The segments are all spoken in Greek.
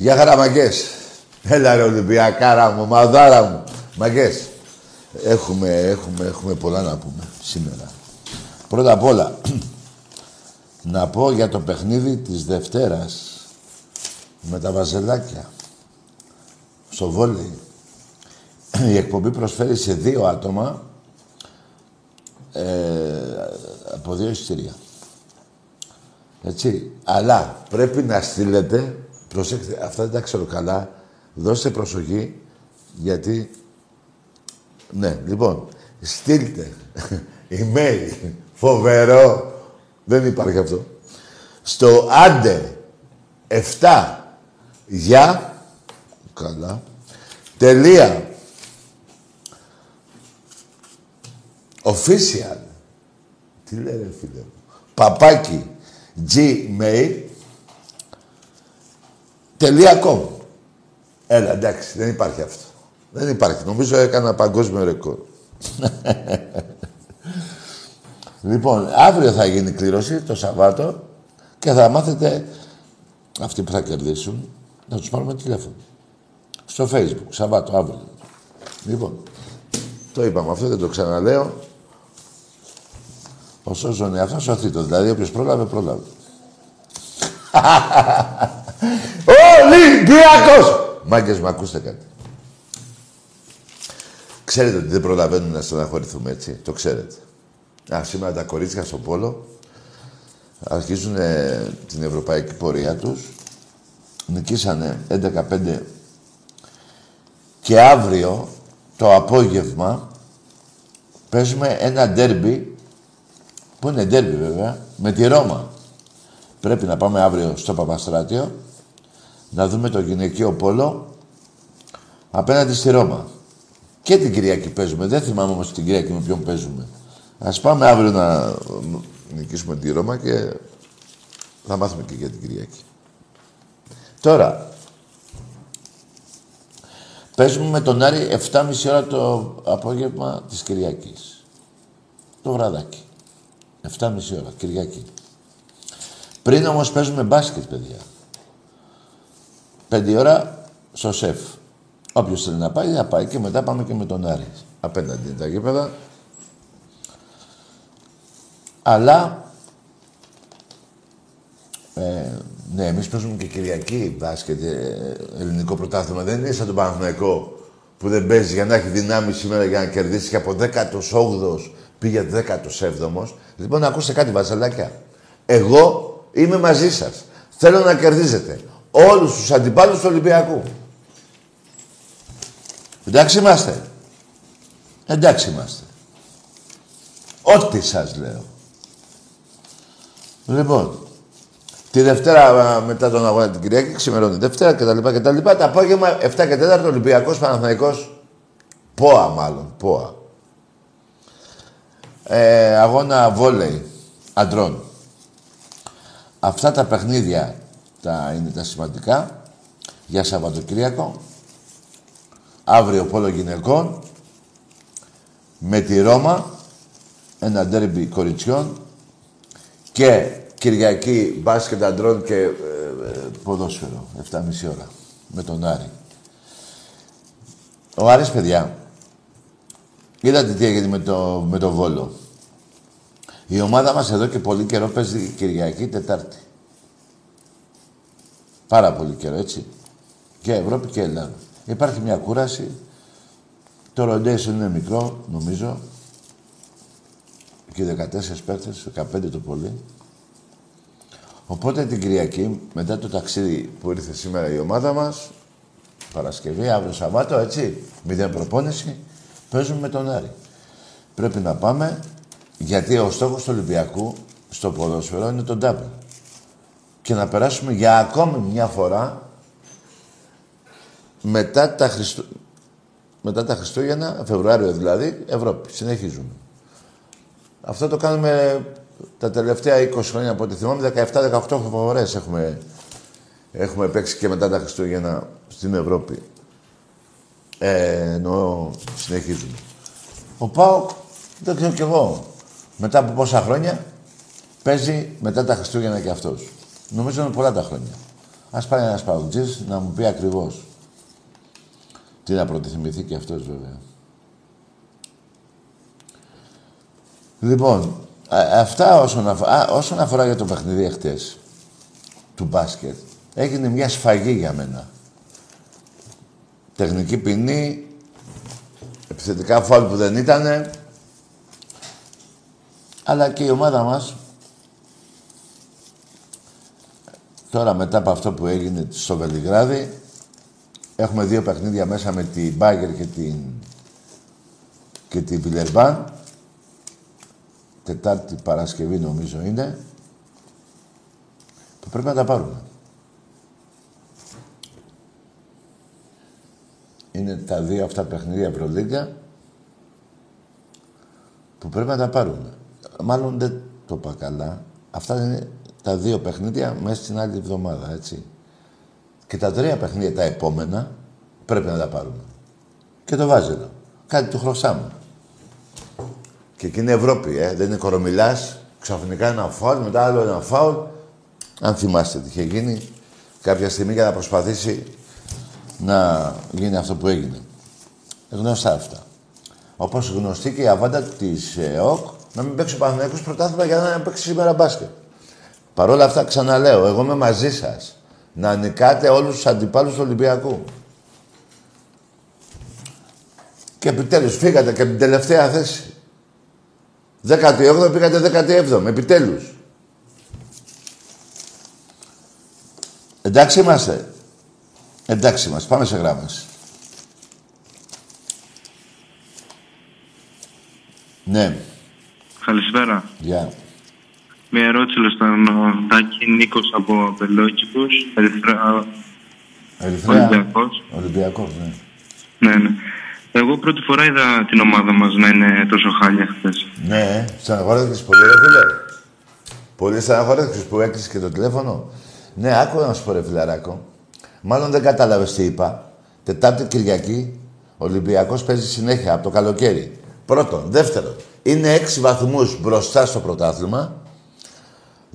Γεια χαρά, Μαγκές. Έλα ρε Ολυμπιακάρα μου, μαδάρα μου. Μαγκές, έχουμε πολλά να πούμε σήμερα. Πρώτα απ' όλα, να πω για το παιχνίδι της Δευτέρας με τα βαζελάκια στο βόλεϊ. Η εκπομπή προσφέρει σε δύο άτομα από δύο εισιτήρια. Έτσι, αλλά πρέπει να στείλετε, προσέξτε, αυτά δεν τα ξέρω καλά, δώστε προσοχή, γιατί, ναι, λοιπόν, στείλτε email, φοβερό, δεν υπάρχει αυτό, στο άντε 7 για, καλά, τελεία, official, τι λένε φίλε μου, παπάκι, gmail.com. Έλα, εντάξει, δεν υπάρχει αυτό. Δεν υπάρχει. Νομίζω έκανα παγκόσμιο ρεκόρ. Λοιπόν, αύριο θα γίνει κλήρωση, το Σαββάτο, και θα μάθετε αυτοί που θα κερδίσουν, να τους πάρουμε τηλέφωνο. Στο Facebook, Σαββάτο, αύριο. Λοιπόν, το είπαμε αυτό, δεν το ξαναλέω. Όσο ζωνεί αυτό, σωθεί το. Δηλαδή, όποιος πρόλαβε, πρόλαβε. Ολυμπιακός! Μάγκες μου, ακούστε κάτι. Ξέρετε ότι δεν προλαβαίνουν να στεναχωρηθούμε, έτσι. Το ξέρετε. Α, σήμερα τα κορίτσια στο πόλο αρχίζουν την ευρωπαϊκή πορεία τους. Νικήσανε 11-5. Και αύριο, το απόγευμα, παίζουμε ένα ντέρμπι, που είναι ντέρμπι βέβαια, με τη Ρώμα. Πρέπει να πάμε αύριο στο Παπαστράτιο να δούμε το γυναικείο πόλο απέναντι στη Ρώμα. Και την Κυριακή παίζουμε. Δεν θυμάμαι όμως την Κυριακή με ποιον παίζουμε. Ας πάμε αύριο να νικήσουμε τη Ρώμα και θα μάθουμε και για την Κυριακή. Τώρα, παίζουμε με τον Άρη 7,5 ώρα το απόγευμα της Κυριακής. Το βραδάκι. 7,5 ώρα, Κυριακή. Πριν όμως παίζουμε μπάσκετ, παιδιά. 5 ώρα στο ΣΕΦ. Όποιος θέλει να πάει, θα πάει. Και μετά πάμε και με τον Άρη. Απέναντι είναι τα γήπεδα. Αλλά... ναι, εμείς παίζουμε και Κυριακή μπάσκετ, ελληνικό πρωτάθλημα. Δεν είναι σαν τον Παναθηναϊκό που δεν παίζει για να έχει δυνάμεις σήμερα για να κερδίσει. Και από 18ος πήγε 17ος. Λοιπόν, ακούστε κάτι, βαζελάκια. Εγώ είμαι μαζί σας. Θέλω να κερδίζετε όλους τους αντιπάλους του Ολυμπιακού. Εντάξει είμαστε. Εντάξει είμαστε. Ό,τι σας λέω. Λοιπόν, τη Δευτέρα μετά τον αγώνα την Κυριακή, ξημερώνει Δευτέρα κτλ. Τα απόγευμα 7 και 4 Ολυμπιακός Παναθηναϊκός ΠΟΑ μάλλον. ΠΟΑ. Αγώνα βόλεϊ αντρών. Αυτά τα παιχνίδια είναι τα σημαντικά για Σαββατοκύριακο. Αύριο πόλο γυναικών με τη Ρώμα, ένα ντέρμπι κοριτσιών, και Κυριακή μπάσκετ αντρών και ποδόσφαιρο 7,5 ώρα με τον Άρη. Ο Άρης, παιδιά, είδατε τι έγινε με το Βόλο. Η ομάδα μας εδώ και πολύ καιρό παίζει Κυριακή, Τετάρτη. Πάρα πολύ καιρό, έτσι. Και Ευρώπη και Ελλάδα. Υπάρχει μια κούραση. Το ροντέισιο είναι μικρό, νομίζω. Και 14 παίκτες, 15 το πολύ. Οπότε την Κυριακή, μετά το ταξίδι που ήρθε σήμερα η ομάδα μας, Παρασκευή, αύριο Σαββάτο, έτσι, 0 προπόνηση, παίζουμε με τον Άρη. Πρέπει να πάμε... Γιατί ο στόχος του Ολυμπιακού στο ποδόσφαιρο είναι το ντάμπλ. Και να περάσουμε για ακόμη μια φορά μετά τα Χριστούγεννα, Φεβρουάριο δηλαδή, Ευρώπη. Συνεχίζουμε. Αυτό το κάνουμε τα τελευταία 20 χρόνια από ό,τι θυμάμαι. 17-18 φορές έχουμε παίξει και μετά τα Χριστούγεννα στην Ευρώπη. Εννοώ, συνεχίζουμε. Ο ΠΑΟΚ, δεν ξέρω κι εγώ. Μετά από πόσα χρόνια παίζει μετά τα Χριστούγεννα και αυτός. Νομίζω είναι πολλά τα χρόνια. Ας πάει ένας παουτζής να μου πει ακριβώς τι να προτιμηθεί και αυτός βέβαια. Λοιπόν, αυτά όσον αφορά για το παιχνίδι εχθές του μπάσκετ. Έγινε μια σφαγή για μένα. Τεχνική ποινή, επιθετικά φάουλ που δεν ήτανε, αλλά και η ομάδα μας τώρα μετά από αυτό που έγινε στο Βελιγράδι έχουμε δύο παιχνίδια μέσα με την Μπάγκερ και τη Βιλερμπάν. Τετάρτη Παρασκευή νομίζω είναι, που πρέπει να τα πάρουμε. Είναι τα δύο αυτά παιχνίδια Ευρωλίγκα που πρέπει να τα πάρουμε. Μάλλον δεν το είπα καλά. Αυτά είναι τα δύο παιχνίδια μέσα στην άλλη εβδομάδα, έτσι. Και τα τρία παιχνίδια τα επόμενα πρέπει να τα πάρουμε. Και το Βάζελο. Κάτι του χρωστάμε. Και εκεί είναι Ευρώπη, δεν είναι Κορομιλάς. Ξαφνικά ένα φάουλ, μετά άλλο ένα φάουλ. Αν θυμάστε τι είχε γίνει κάποια στιγμή για να προσπαθήσει να γίνει αυτό που έγινε. Γνωστά αυτά. Όπως γνωστή και η αβάντα της ΕΟΚ να μην παίξει ο Παναθηναϊκός πρωτάθλημα για να παίξει σήμερα μπάσκετ. Παρ' όλα αυτά ξαναλέω, εγώ είμαι μαζί σας. Να νικάτε όλους τους αντιπάλους του Ολυμπιακού. Και επιτέλους φύγατε και από την τελευταία θέση. 18 πήγατε 17, επιτέλους. Εντάξει είμαστε. Εντάξει μας. Πάμε σε γράμμες. Ναι. Καλησπέρα. Γεια. Yeah. Μια ερώτηση στον Τάκη Νίκος από Πελόγικους. Ερυθρέα. Ολυμπιακός, ναι. Ναι, ναι. Εγώ πρώτη φορά είδα την ομάδα μας να είναι τόσο χάλια χθες. Ναι, στεναχωρέθηκες πολύ, ρε φίλε. Πολύ στεναχωρέθηκες που έκλεισες και το τηλέφωνο. Ναι, άκουγα να σου πω, ρε φιλαράκο. Μάλλον δεν κατάλαβες τι είπα. Τετάρτη Κυριακή, Ολυμπιακός παίζει συνέχεια από το καλοκαίρι. Πρώτον. Δεύτερον, είναι 6 βαθμούς μπροστά στο πρωτάθλημα.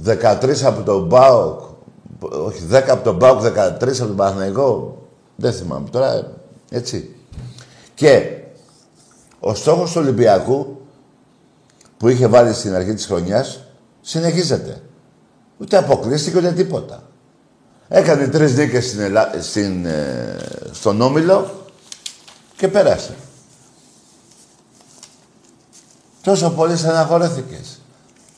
13 από τον ΠΑΟΚ, όχι 10 από τον ΠΑΟΚ, 13 από τον Παναθηναϊκό. Δεν θυμάμαι τώρα, έτσι. Και ο στόχος του Ολυμπιακού που είχε βάλει στην αρχή της χρονιάς συνεχίζεται. Ούτε αποκλείστηκε ούτε τίποτα. Έκανε 3 νίκες στον Όμιλο και πέρασε. Τόσο πολύ στεναχωρέθηκες.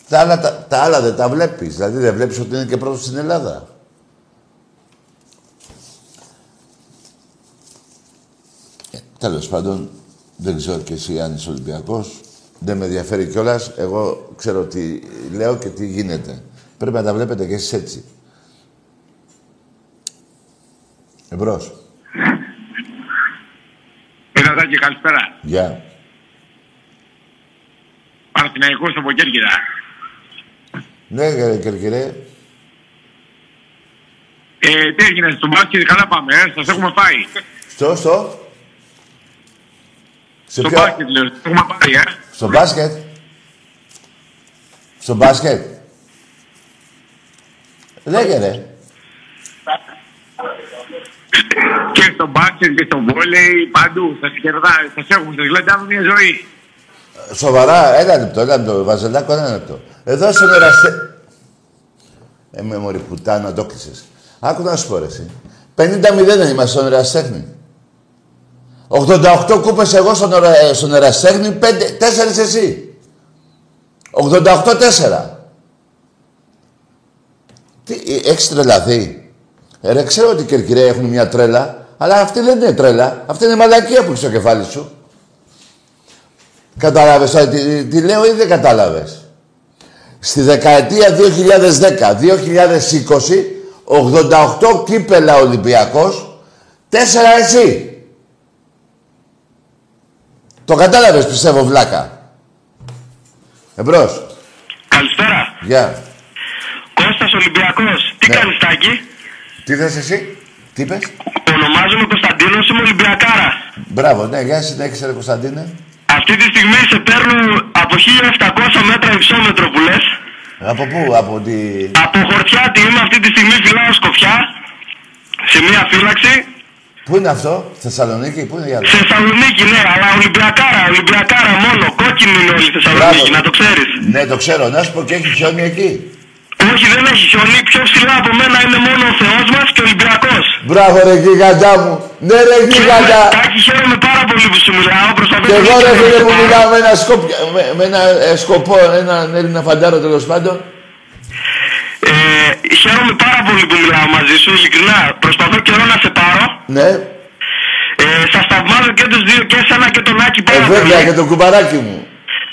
Τα άλλα δεν τα βλέπεις. Δηλαδή δεν βλέπεις ότι είναι και πρώτος στην Ελλάδα. Τέλος πάντων, δεν ξέρω και εσύ αν είσαι Ολυμπιακός. Δεν με ενδιαφέρει κιόλας. Εγώ ξέρω τι λέω και τι γίνεται. Πρέπει να τα βλέπετε κι εσείς έτσι. Εμπρός. Εναντάκι, καλησπέρα. Γεια. Παραθυναϊκός από Κέρκυρα. Ναι, Κέρκυρε. Τι έγινε στο μπάσκετ, καλά πάμε, σας έχουμε πάει. Στο. Στο μπάσκετ, λέω, σας έχουμε πάει, Στο μπάσκετ. Στο μπάσκετ. Λέγε, ρε. Και στο μπάσκετ και στο βόλεϊ, παντού, σας κερδάει, σας έχουμε, σας γλεντάμε μια ζωή. Σοβαρά, ένα λεπτό, Βαζελάκο, ένα λεπτό. Εδώ στον εραστέ... με μωρή πουτάνα, το κλείσες. Άκου να σου πω, ρε, εσύ. 50-0 είμαστε στον εραστέχνη. 88 κούπες εγώ στον εραστέχνη, 4 εσύ. 88-4. Τι, έχεις τρελαθεί. Ρε, ξέρω ότι οι Κερκυραίοι έχουν μια τρέλα, αλλά αυτή δεν είναι τρέλα. Αυτή είναι μαλακία που έχεις στο κεφάλι σου. Κατάλαβες τώρα τι λέω ή δεν κατάλαβες. Στη δεκαετία 2010-2020, 88 κύπελα Ολυμπιακός, 4 εσύ. Το κατάλαβες πιστεύω, βλάκα. Εμπρός. Καλησπέρα. Γεια. Yeah. Κώστας Ολυμπιακός. Τι κάνεις, Τάκη? Τι θες εσύ? Τι είπες? Ονομάζομαι Κωνσταντίνος, είμαι Ολυμπιακάρα. Μπράβο, ναι, γεια σας, έξερε Κωνσταντίνε. Αυτή τη στιγμή σε παίρνω από 1.700 μέτρα υψόμετρο που λες. Από πού, από τη... Από Χορτιάτη είμαι αυτή τη στιγμή, φυλάω Σκοφιά. σε μία φύλαξη. Πού είναι αυτό, Θεσσαλονίκη, πού είναι η άλλη? Θεσσαλονίκη, ναι, αλλά Ολυμπιακάρα μόνο. Κόκκινη είναι όλη Θεσσαλονίκη, να το ξέρεις. Ναι, το ξέρω, να σου πω, και έχει χιόνι εκεί. Όχι, δεν έχει χιόνι, πιο ψηλά από μένα είναι μόνο ο Θεός μας και ο Ολυμπιακός. Μπράβο, ρε γίγαντά μου. Ναι, ρε γίγαντά. Τάκη, χαίρομαι πάρα πολύ που σου μιλάω. Και εγώ, ρε φίλε, που μιλάω με ένα, σκοπό, έναν Έλληνα φαντάρο τέλος πάντων. Χαίρομαι πάρα πολύ που μιλάω μαζί σου, ειλικρινά. Προσπαθώ καιρό να σε πάρω. Ναι. Σας θαυμάζω και τους δύο, και εσένα και τον Άκη πάρα πολύ. Βέβαια, και τον κουμπαράκι μου.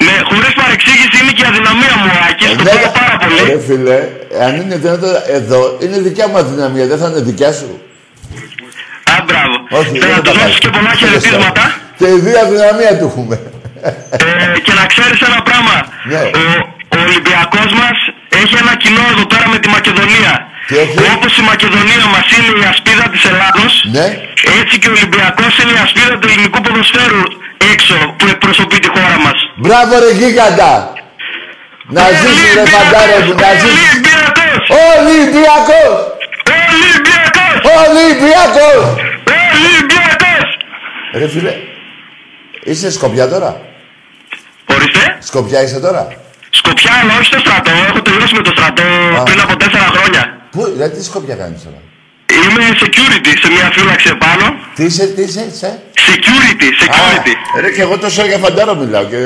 Ναι, χωρίς παρεξήγηση είναι και η αδυναμία μου, Άκη. Το πω πάρα πολύ. Ρε φίλε, αν είναι δυνατόν εδώ, είναι δικιά μου αδυναμία, δεν θα είναι δικιά σου. Α, μπράβο. Να του δώσεις και πολλά χαιρετίσματα. Και η δύο αδυναμία του έχουμε. Και να ξέρεις ένα πράγμα. Ναι. Ο Ολυμπιακός μας έχει ένα κοινό εδώ πέρα με τη Μακεδονία. Όπως η Μακεδονία μας είναι η ασπίδα της Ελλάδος, ναι, έτσι και ο Ολυμπιακός είναι η ασπίδα του ελληνικού ποδοσφαίρου έξω που εκπροσωπεί τη χώρα μας. Μπράβο ρε γίγαντα! Να ζήσει ρε φαντάρο μου, να ζήσει! Ολυμπιακός! Ολυμπιακός! Ολυμπιακός! Ολυμπιακός! Ρε φίλε, είσαι Σκοπιά τώρα? Ορίστε. Σκοπιά είσαι τώρα? Σκοπιά, αλλά όχι στο στρατό. Έχω τελειώσει με το στρατό πριν από 4 χρόνια. Πού, γιατί Σκοπιά κάνεις τώρα? Είμαι security σε μια φύλαξη επάνω. Τι είσαι? Security. Ρε, και εγώ τόσο για φαντάρο μιλάω. Και...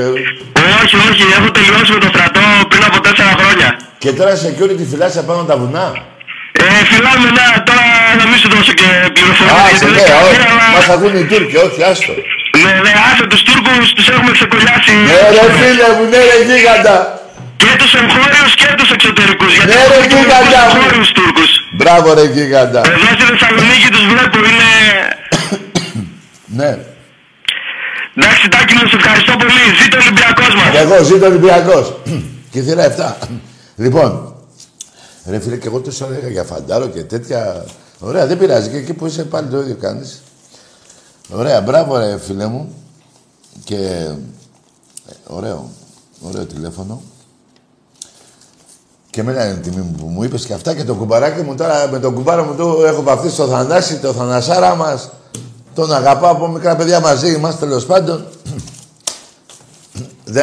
Όχι, έχω τελειώσει με το στρατό πριν από 4 χρόνια. Και τώρα security φυλάσσε πάνω τα βουνά. Φυλάμε, ναι, τώρα να μην σου δώσω και πληροφορία. Μας ακούν οι Τούρκοι, όχι, άστο. Ναι, άσε τους Τούρκους, τους έχουμε ξεκολλιάσει. Ναι, ρε φίλε μου, ναι, ρε γίγαντα. Και τους εγχώριους και τους εξωτερικούς. Ναι, ρε γίγαντα. Μπράβο, ρε γίγαντα. Εδώ στη Θεσσαλονίκη τους βλέπω, είναι... Ναι. Εντάξει, Τάκη μου, σε ευχαριστώ πολύ. Ζήτω ο Ολυμπιακός μας. Και εγώ, ζήτω ο Ολυμπιακός. Κιθήρα 7. Λοιπόν, ρε φίλε, και εγώ τους έλεγα για φαντάρο και τέτοια. Ωραία, δεν πειράζει. Και εκεί που είσαι πάλι το ίδιο κάνεις. Ωραία, μπράβο ρε φίλε μου. Και ωραίο τηλέφωνο. Και εμένα είναι τιμή μου που μου είπες και αυτά. Και το κουμπαράκι μου τώρα, με τον κουμπάρο μου το έχω βαφτίσει στο Θανάση, το Θανασάρα μας. Τον αγαπάω από μικρά παιδιά, μαζί μας τέλος πάντων.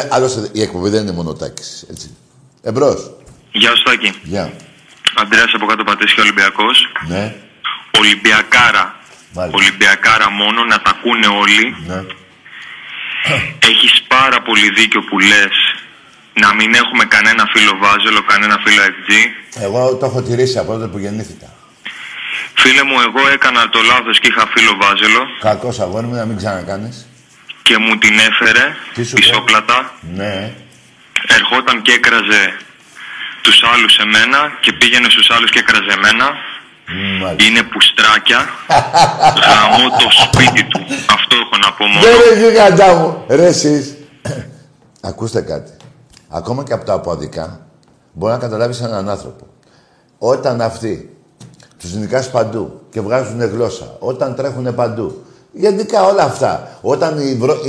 Άλλωστε η εκπομπή δεν είναι μονοτάκης, έτσι. Εμπρός. Γεια σου Στάκη. Γεια. Αντρέας από κάτω Πατήσια, Ολυμπιακός. Ναι. Ολυμπιακάρα. Μάλιστα. Ολυμπιακάρα μόνο, να τα ακούνε όλοι. Ναι. Έχεις πάρα πολύ δίκιο που λες να μην έχουμε κανένα φίλο Βάζελο, κανένα φίλο FG. Εγώ το έχω τηρήσει από τότε που γεννήθηκα. Φίλε μου, εγώ έκανα το λάθος και είχα φίλο Βάζελο. Κακός αγόρι μου, να μην ξανακάνεις. Και μου την έφερε πισόπλατα. Ναι. Ερχόταν και έκραζε τους άλλους εμένα και πήγαινε στους άλλους και έκραζε εμένα. Είναι πουστράκια. Γαμώ το σπίτι του. Αυτό έχω να πω μόνο. Δεν είναι γιγαντά μου. Ρε εσείς. Ακούστε κάτι. Ακόμα και από τα αποδικά μπορεί να καταλάβεις έναν άνθρωπο. Όταν αυτοί τους νικάς παντού και βγάζουν γλώσσα, όταν τρέχουν παντού, γενικά όλα αυτά, όταν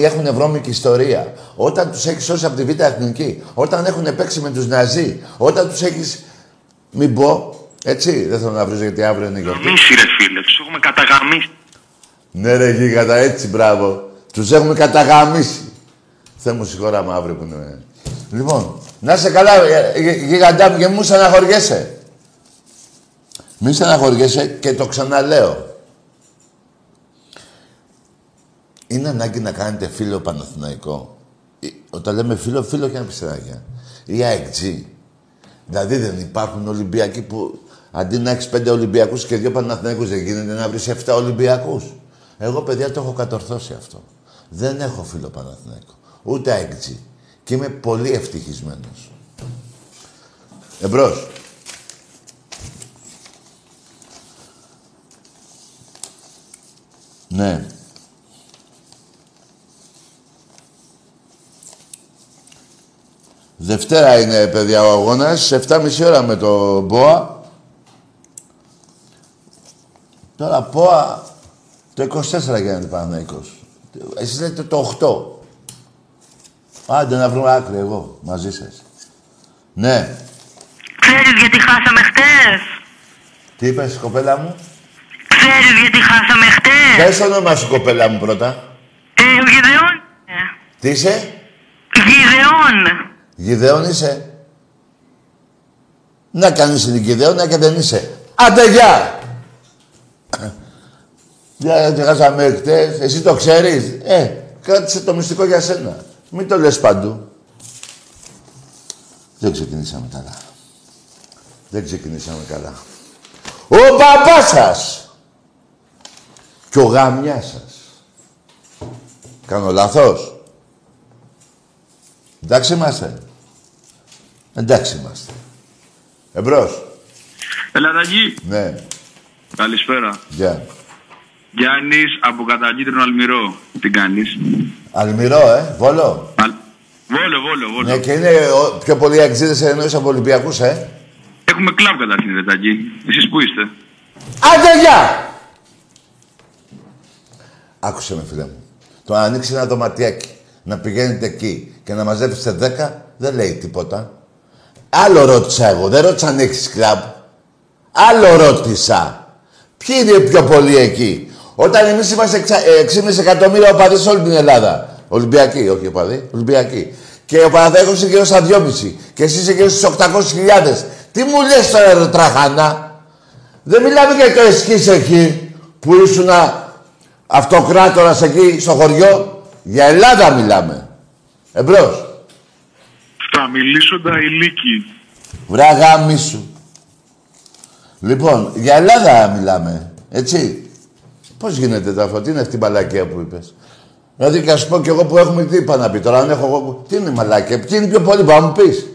έχουν βρώμικη ιστορία, όταν τους έχεις σώσει από τη Β' Εθνική, όταν έχουν παίξει με τους Ναζί, όταν τους έχεις... Μην πω... Έτσι, δεν θέλω να βρίζω γιατί αύριο είναι γιορτή. Εμείς ρε φίλε, τους έχουμε καταγαμίσει. Ναι ρε γίγαντα, έτσι μπράβο. Τους έχουμε καταγαμίσει. Θεέ μου συγχωρά με αύριο που είναι. Λοιπόν, να είσαι καλά γίγαντά μου και μου στεναχωριέσαι. Μην στεναχωριέσαι και το ξαναλέω. Είναι ανάγκη να κάνετε φίλο Παναθηναϊκό. Όταν λέμε φίλο, φίλο και ένα πιστράγια. Ή AXG. Δηλαδή δεν υπάρχουν Ολυμπιακοί που αντί να έχεις 5 Ολυμπιακούς και 2 Παναθηναϊκούς δεν γίνεται να βρεις 7 Ολυμπιακούς. Εγώ παιδιά το έχω κατορθώσει αυτό. Δεν έχω φίλο Παναθηναϊκό. Ούτε έκτζι. Και είμαι πολύ ευτυχισμένος. Εμπρός. Ναι. Δευτέρα είναι, παιδιά, ο αγώνας, 7.30 ώρα με το ΠΟΑ. Τώρα ΠΟΑ το 24 γίνεται Παναθηναϊκός. Εσείς λέτε το 8. Άντε να βρούμε άκρη εγώ, μαζί σας. Ναι. Ξέρεις γιατί χάσαμε χτες? Τι είπες, κοπέλα μου? ξέρεις γιατί χάσαμε χτες. Πες το όνομα σου, κοπέλα μου, πρώτα. Γιδεών. Τι είσαι? Γιδεών. Γιδεών είσαι. Να κάνεις την Γιδεώνα και δεν είσαι. Άντε, γεια! Για τη χάσαμε χτες. Εσύ το ξέρεις. Κράτησε το μυστικό για σένα. Μην το λες παντού. Δεν ξεκινήσαμε καλά. Δεν ξεκινήσαμε καλά. Ο παπάς σας και ο γαμιάς σας. Κάνω λάθος? Εντάξει είμαστε? Εντάξει είμαστε. Εμπρός. Ελαταγή. Ναι. Καλησπέρα. Γεια. Yeah. Γιάννης από Κατακίτρινο Αλμυρό. Τι κάνεις? Αλμυρό, Βόλο. Βόλο. Ναι, και είναι πιο πολλοί αξίδες εννοείς από Ολυμπιακούς, Έχουμε κλαμπ καταρχήν, Ρετακή. Εσείς πού είστε? Άντε, γεια! Άκουσε με, φίλε μου. Το να ανοίξει ένα δωματιάκι, να πηγαίνετε εκεί και να μαζέψετε 10, δεν λέει τίποτα. Άλλο ρώτησα εγώ, δεν ρώτησα αν έχεις κλαμπ. Άλλο ρώτησα. Ποιοι είναι πιο πολλοί εκεί? Όταν εμείς είμαστε 6,5 εκατομμύρια οπαδοί σε όλη την Ελλάδα. Ολυμπιακοί, όχι οπαδοί, Ολυμπιακοί. Και ο Παναθαϊκός είναι γύρω στα 2,5. Και εσύ είσαι γύρω στις 800.000. Τι μου λες τώρα, ρε τραχανά? Δεν μιλάμε για το εσχείς εκεί που ήσουν αυτοκράτορας εκεί στο χωριό. Για Ελλάδα μιλάμε. Εμπρός. Θα μιλήσοντα ηλίκη. Βρά γάμι σου. Λοιπόν, για Ελλάδα μιλάμε. Έτσι. Πώς γίνεται τα φωτή, είναι αυτή η μπαλακία που είπες. Δηλαδή και ας πω κι εγώ που έχουμε τι είπα να πει τώρα, αν έχω εγώ... Τι είναι μαλάκια, ποιοι είναι πιο πολύ, μπορεί να μου πεις.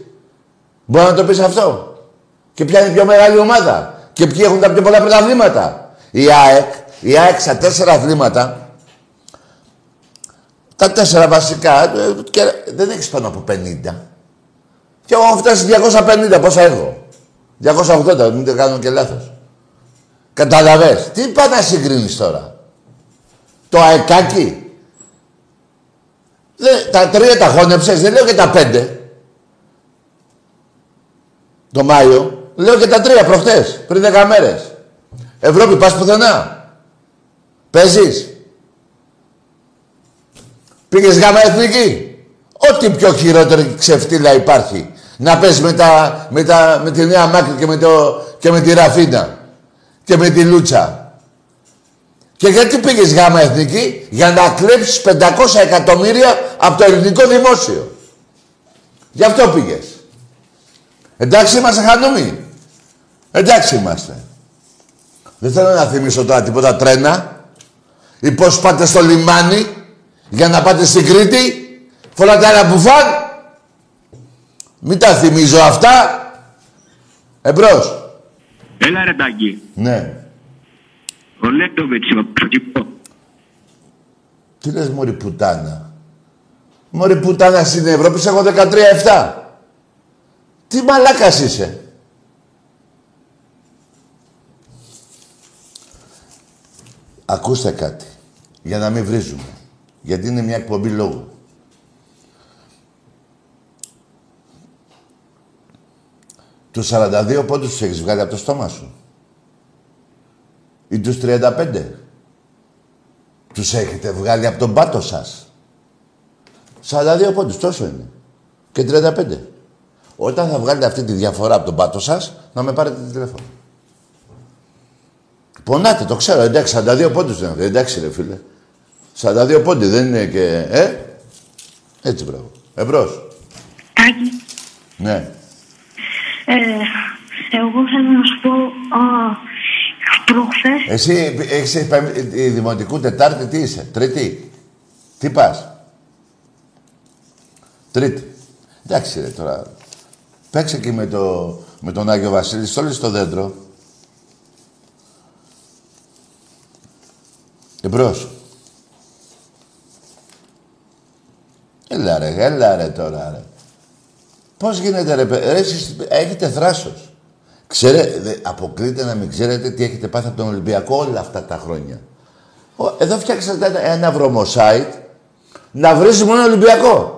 Μπορεί να το πεις αυτό. Και ποια είναι η πιο μεγάλη ομάδα. Και ποιοι έχουν τα πιο πολλά πρωταθλήματα. Η ΑΕΚ στα 4 αθλήματα, τα 4 βασικά, και δεν έχεις πάνω από 50. Και εγώ έχω φτάσει 250, πόσα έχω. 280, μην το κάνω και λάθος. Καταλαβες, τι είπα να συγκρίνεις τώρα. Το ΑΕΚάκι. Τα 3 τα χώνεψες, δεν λέω και τα 5. Το Μάιο, λέω και τα 3 προχτές, πριν 10 μέρες. Ευρώπη, πας πουθενά. Παίζεις. Πήγες γάμα εθνική. Ό,τι πιο χειρότερη ξεφτύλα υπάρχει. Να πες με τη Νέα Μάκρη και με τη Ραφίνα. Και με τη Λούτσα. Και γιατί πήγες γάμα εθνική? Για να κλέψεις 500 εκατομμύρια από το ελληνικό δημόσιο. Γι' αυτό πήγες. Εντάξει είμαστε, Χανούμι. Εντάξει είμαστε. Δεν θέλω να θυμίσω τώρα τίποτα τρένα. Ή πώς πάτε στο λιμάνι για να πάτε στην Κρήτη. Φοράτε ένα μπουφάν. Μην τα θυμίζω αυτά. Εμπρός. Έλα ρε Τάκη. Ναι. Ο Λέντοβιτς, ο τι λες, μωρή πουτάνα. Μωρή πουτάνα στην Ευρώπη, σε έχω 13-7. Τι μαλάκας είσαι. Ακούστε κάτι, για να μην βρίζουμε. Γιατί είναι μια εκπομπή λόγου. Τους 42 πόντους τους έχεις βγάλει από το στόμα σου. Ή τους 35. Τους έχετε βγάλει από τον πάτο σας. 42 πόντους, τόσο είναι. Και 35. Όταν θα βγάλετε αυτή τη διαφορά από τον πάτο σας, να με πάρετε τηλέφωνο. Πονάτε, το ξέρω. Εντάξει, 42 πόντους δεν είναι. Εντάξει ρε φίλε. 42 πόντοι δεν είναι και... Έτσι μπράβο. Εμπρός. Τάκη. Ναι. Εγώ θέλω να σου πω... Προχθές. Εσύ έχεις δημοτικού Τετάρτη, τι είσαι, Τρίτη, τι πας, Τρίτη. Εντάξει ρε τώρα, παίξε εκεί με τον Άγιο Βασίλη, στόλεις στο δέντρο. Εμπρός. Έλα ρε τώρα ρε. Πώς γίνεται ρε εσείς έχετε θράσος. Αποκλείται να μην ξέρετε τι έχετε πάθει από τον Ολυμπιακό όλα αυτά τα χρόνια. Εδώ φτιάξατε ένα βρωμοσάιτ να βρεις μόνο Ολυμπιακό.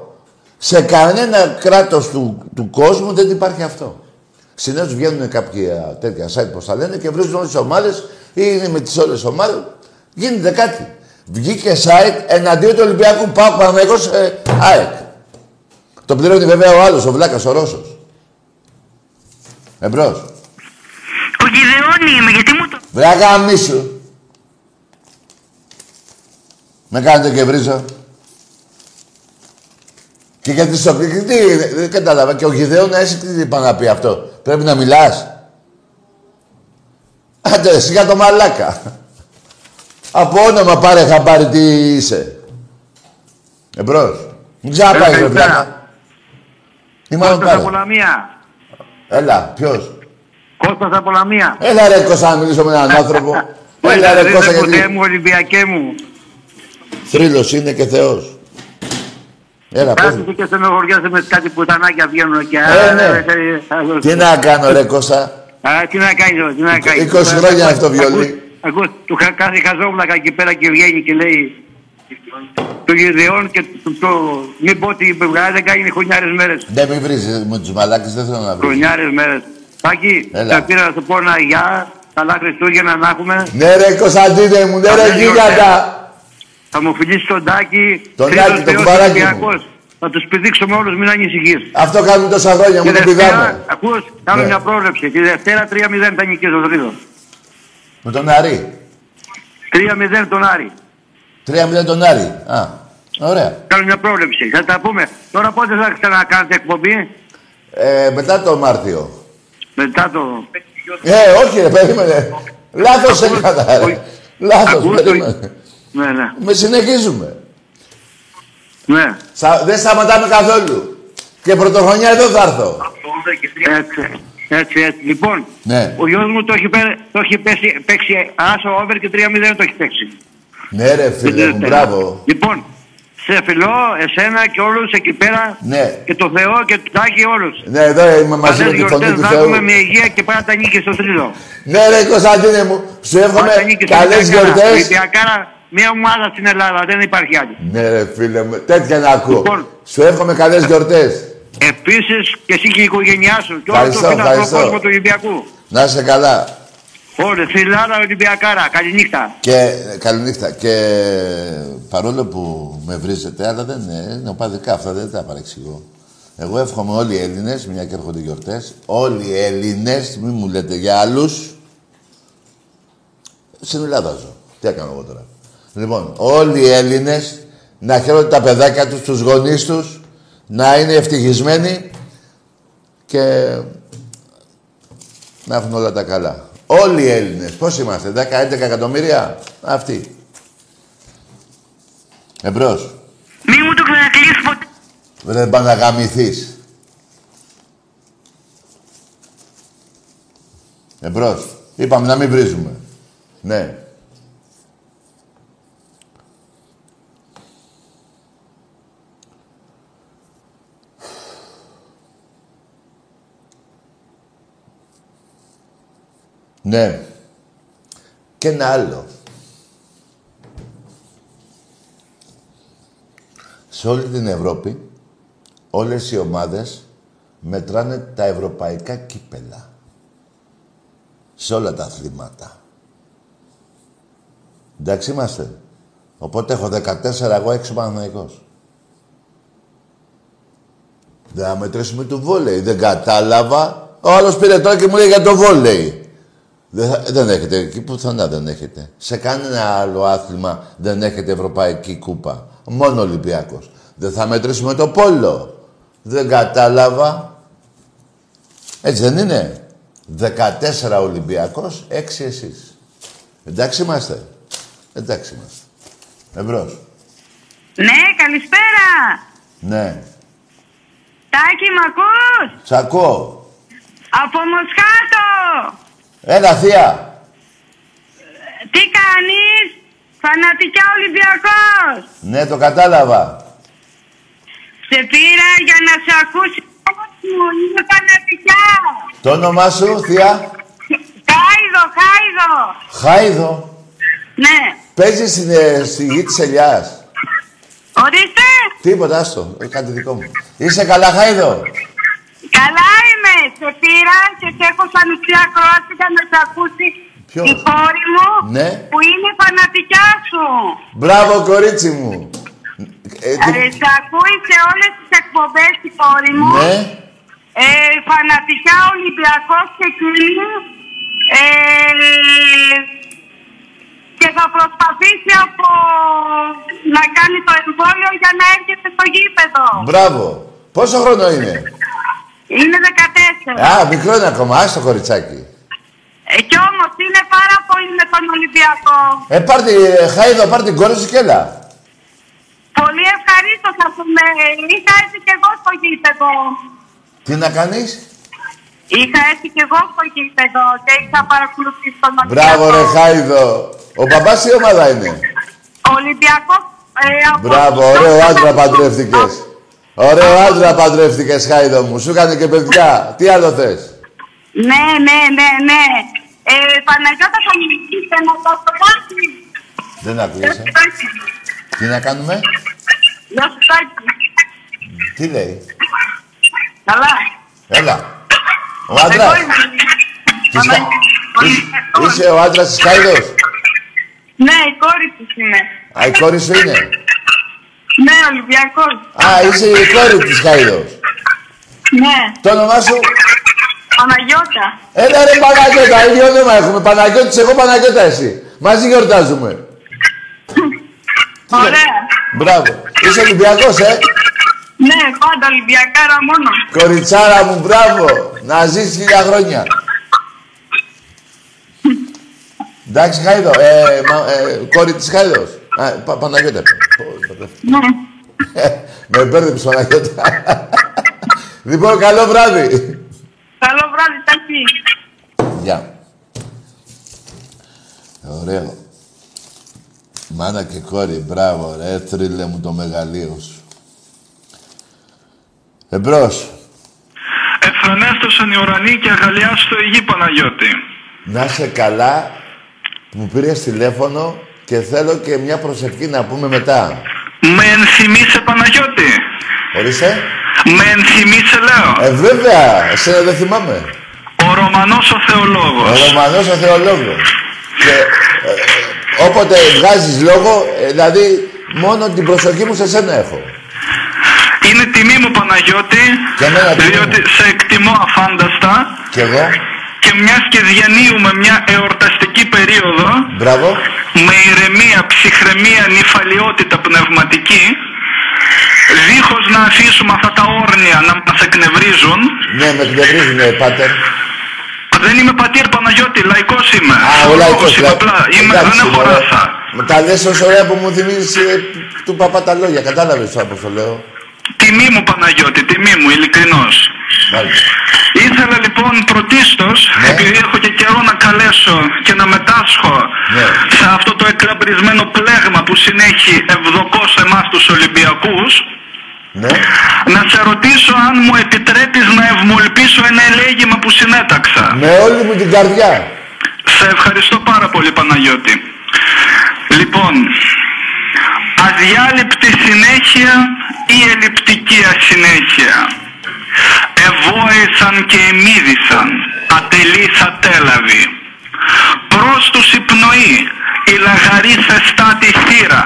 Σε κανένα κράτος του κόσμου δεν υπάρχει αυτό. Συνήθως βγαίνουν κάποια τέτοια site, πως τα λένε, και βρίζουν όλες τις ομάδες είναι με τις όλες ομάδες. Γίνεται κάτι. Βγήκε site εναντίον του Ολυμπιακού Πάκου Παναγικός ΑΕΚ. Το πληρώνει βέβαια ο άλλος, ο Βλάκας, ο Ρώσος. Εμπρός. Ο Γιδεώνη είμαι, γιατί μου το... Βλάκα μίσου. Με κάνετε και βρίζω. Και γιατί στο κριτή, δεν κατάλαβα. Και ο Γιδεώνα εσύ τι είπα να πει αυτό. Πρέπει να μιλάς. Άντε, εσύ για το μαλάκα. Από όνομα πάρε χαμπάρι τι είσαι. Εμπρός. Μην ξαναπάγεις ρε πλάκα. Κώστας από Λαμία. Έλα, ποιος. Κώστας από Λαμία. Έλα ρε Κώστα να μιλήσω με έναν άνθρωπο. Έλα ρε Κώστα γιατί... Ποτέ μου, Ολυμπιακέ μου. Θρύλος είναι και Θεός. Έλα, κάθεται και στενοχωριάζεται με κάτι πουτανάκια βγαίνουν και... Ναι. Τι να κάνω ρε Κώστα. Τι να κάνεις, τι να κάνεις. 20 χρόνια αυτό βιολί. Ακούς, του κάνει χαζόβλακα εκεί πέρα και βγαίνει και λέει του Γιδεών και το μην πω ότι δεν κάνει χρονιάρες μέρες. Δεν με βρίζεις με τους μαλάκες, δεν θέλω να βρίζεις. Χρονιάρες μέρες. Πάκη, θα πήρα να σου πω ένα γεια, καλά Χριστούγεννα να έχουμε. Ναι ρε Κωνσταντίνε μου, ναι ρε γίγαντα. Θα μου φιλήσεις τον Τάκη, Χρήστος Θεός Ολυμπιακός. Θα τους πηδήξουμε όλους, μην ανησυχείς. Αυτό κάνουμε τόσα χρόνια, μου το πηδάμε. Ακούς, κάνω μια πρόβλεψη. Τη Δευτέρα 3-0 θα νικήσει ο Τρίτος. Με τον Άρη. 3-0 τον Άρη. 3-0 τον Άρη. Α, ωραία. Κάνω μια πρόβλεψη. Θα τα πούμε. Τώρα πότε θα ξανακάνετε εκπομπή. Μετά το Μάρτιο. Μετά το... όχι ρε, περίμενε. Λάθος έκανα ρε. Λάθος, περίμενε. Ναι, ναι. Με συνεχίζουμε. Ναι. Δεν σταματάμε καθόλου. Και πρωτοχρονιά εδώ θα έρθω. Έτσι. Λοιπόν, ναι. Ο γιος μου το έχει παίξει άσο over και 3-0 το έχει παίξει. Ναι ρε φίλε μου, μπράβο. Λοιπόν, σε φιλώ εσένα και όλους εκεί πέρα, ναι. Και το Θεό και το Τάκη όλους. Ναι, εδώ είμαι μαζί με τη φωνή του Θεού. Με υγεία και πάντα τα νίκη στο τρίτο. Ναι ρε Κωνσταντίνε μου, σου εύχομαι καλές γιορτές. Μια ομάδα στην Ελλάδα, δεν υπάρχει άλλη. Ναι ρε φίλε μου, τέτοια να ακούω. Λοιπόν, σου εύχομαι καλές γιορτές. Επίσης και εσύ και η οικογένειά σου. Και όλο τον φιλανθρωπό κόσμο του Ολυμπιακού. Να είσαι καλά. Όλη στην Ελλάδα Ολυμπιακάρα. Καληνύχτα. Και καληνύχτα. Και παρόλο που με βρίζετε, αλλά δεν είναι οπαδικά αυτά, δεν τα παρεξηγώ. Εγώ εύχομαι όλοι οι Έλληνες, μια και έρχονται γιορτές, όλοι οι Έλληνες, μην μου λέτε για άλλους. Στην Ελλάδα ζω. Τι έκανα εγώ τώρα. Λοιπόν, όλοι οι Έλληνες να χαίρονται τα παιδάκια τους, τους γονείς τους, να είναι ευτυχισμένοι και να έχουν όλα τα καλά. Όλοι οι Έλληνες. Πώς είμαστε, 10-11 εκατομμύρια. Αυτοί. Εμπρός. Μη μου το ξανακλείς ποτέ. Βρε, πάνε να γαμηθείς. Εμπρός. Είπαμε να μην βρίζουμε. Ναι. Ναι. Και ένα άλλο. Σε όλη την Ευρώπη, όλες οι ομάδες μετράνε τα ευρωπαϊκά κύπελα. Σε όλα τα αθλήματα. Εντάξει είμαστε. Οπότε έχω 14, εγώ 6 Παναθηναϊκός. Δεν θα μετρήσουμε του βόλεϊ. Δεν κατάλαβα. Ο άλλος πήρε τώρα και μου λέει για το βόλεϊ. Δεν έχετε, εκεί πουθενά δεν έχετε. Σε κανένα άλλο άθλημα δεν έχετε ευρωπαϊκή κούπα. Μόνο Ολυμπιακός. Δεν θα μετρήσουμε το πόλο. Δεν κατάλαβα. Έτσι δεν είναι. 14 Ολυμπιακός, 6 εσείς. Εντάξει είμαστε. Εντάξει είμαστε. Εμπρός. Ναι, καλησπέρα. Ναι. Τάκη, μ' ακούς? Σ' ακούω. Από Μοσχάτο. Έλα, θεία. Τι κάνεις, φανατικά Ολυμπιακός. Ναι, το κατάλαβα. Σε πήρα για να σε ακούσει μου, είμαι φανατικά. Το όνομά σου, θεία. Χάιδο. Ναι. Παίζεις στη γη της Ελιάς. Ορίστε. Τίποτα, άστο. Κάτι δικό μου. Είσαι καλά, Χάιδο. Καλά είμαι. Σε πήραν και σε έχω σαν ουσία ακροάστηκα να σε ακούσει Ποιος? Η κόρη μου, ναι, που είναι φανατικιά σου. Μπράβο, κορίτσι μου. Σε ακούει σε όλες τις εκπομπές η κόρη μου. Ναι. Φανατικά Ολυμπιακός και Κιλή. Και θα προσπαθήσει από να κάνει το εμβόλιο για να έρχεται στο γήπεδο. Μπράβο. Πόσο χρόνο είναι? Είναι 14. Α, μικρό είναι ακόμα. Άστο κοριτσάκι. Κι όμως είναι πάρα πολύ με τον Ολυμπιακό. Πάρτε, Χάιδο, πάρτε την κόρη σου και έλα. Πολύ ευχαρίστω θα σου με. Είχα έρθει και εγώ στο γήπεδο. Τι να κάνεις? Είχα έρθει και εγώ στο γήπεδο και είχα παρακολουθήσει τον Ολυμπιακό. Μπράβο ρε Χάιδο. Ο μπαμπάς η ομάδα είναι? Ο Ολυμπιακός. Μπράβο, ωραίο άντρα παντρεύτηκες. Ωραίο άντρα παντρεύτηκες, Χάιδο μου. Σου έκανε και παιδιά. Τι άλλο θες? Ναι, ναι, ναι, ναι. Παναγιώτα, θα μιλήσετε να το κάνει. Δεν ακούγεσαι. Τι να κάνουμε? Τι λέει? Καλά. Έλα. Ο άντρας. Είσαι ο άντρας της Χάιδος. Ναι, η κόρη της είναι. Α, η κόρη σου είναι? Ναι, Ολυμπιακός. Α, είσαι η κόρη της Χάιδος. Ναι. Το όνομά σου? Παναγιώτα. Έλα ρε Παναγιώτα, ίδιο όνομα έχουμε. Παναγιώτης, εγώ Παναγιώτα, εσύ. Μαζί γιορτάζουμε. Ωραία. Μπράβο. Είσαι Ολυμπιακός, Ναι, πάντα Ολυμπιακάρα μόνο. Κοριτσάρα μου, μπράβο. Να ζεις 1000 χρόνια. Εντάξει, Χάιδο. Κόρη της Χάιδος. Παναγιώτα. Ναι. Με μπέρδεψες, Παναγιώτα. Λοιπόν, καλό βράδυ. Καλό βράδυ, Τάκη. Γεια. Ωραίο. Μάνα και κόρη, μπράβο ρε, θρύλε μου το μεγαλείο σου. Εμπρός. Εφρανέστευσαν οι ουρανοί και αγαλιάστο η γη, Παναγιώτη. Να είσαι καλά, μου πήρες τηλέφωνο και θέλω και μια προσευχή να πούμε μετά. Με ενθυμίσαι, Παναγιώτη. Ορίστε. Με ενθυμίσαι, λέω. Βέβαια, εσένα δεν θυμάμαι. Ο Ρωμανός ο Θεολόγος. Ο Ρωμανός ο Θεολόγος. Και... όποτε βγάζεις λόγο, δηλαδή μόνο την προσοχή μου σε σένα έχω. Είναι τιμή μου, Παναγιώτη, διότι σε εκτιμώ αφάνταστα. Και εγώ. Και μιας και διανύουμε μια εορταστική περίοδο. Μπράβο. Με ηρεμία, ψυχραιμία, νυφαλιότητα πνευματική, δίχως να αφήσουμε αυτά τα όρνια να μας εκνευρίζουν. Ναι, με εκνευρίζουν, πάτερ. Δεν είμαι πατήρ, Παναγιώτη, λαϊκός είμαι. Α, ο λαϊκός, είμαι, εντάξει, δεν έχω ράσα. Τα λες όσο ωραία που μου θυμίζεις του παπά τα λόγια, κατάλαβες όπως το λέω. Τιμή μου, Παναγιώτη, τιμή μου, ειλικρινώς. Μάλιστα. Ήθελα λοιπόν πρωτίστως, ναι, επειδή έχω και καιρό να καλέσω και να μετάσχω, ναι, σε αυτό το εκλαμπρισμένο πλέγμα που συνέχει ευδοκώς εμάς τους Ολυμπιακούς, ναι, να σε ρωτήσω αν μου επιτρέπεις να ευμολπίσω ένα ελέγημα που συνέταξα. Με όλη μου την καρδιά. Σε ευχαριστώ πάρα πολύ, Παναγιώτη. Λοιπόν, αδιάλειπτη συνέχεια ή ελλειπτική ασυνέχεια. Εβόησαν και εμίδησαν, ατελείς ατέλαβοι. Προς τους η πνοή, η λαγαρή σε στάτη θύρα.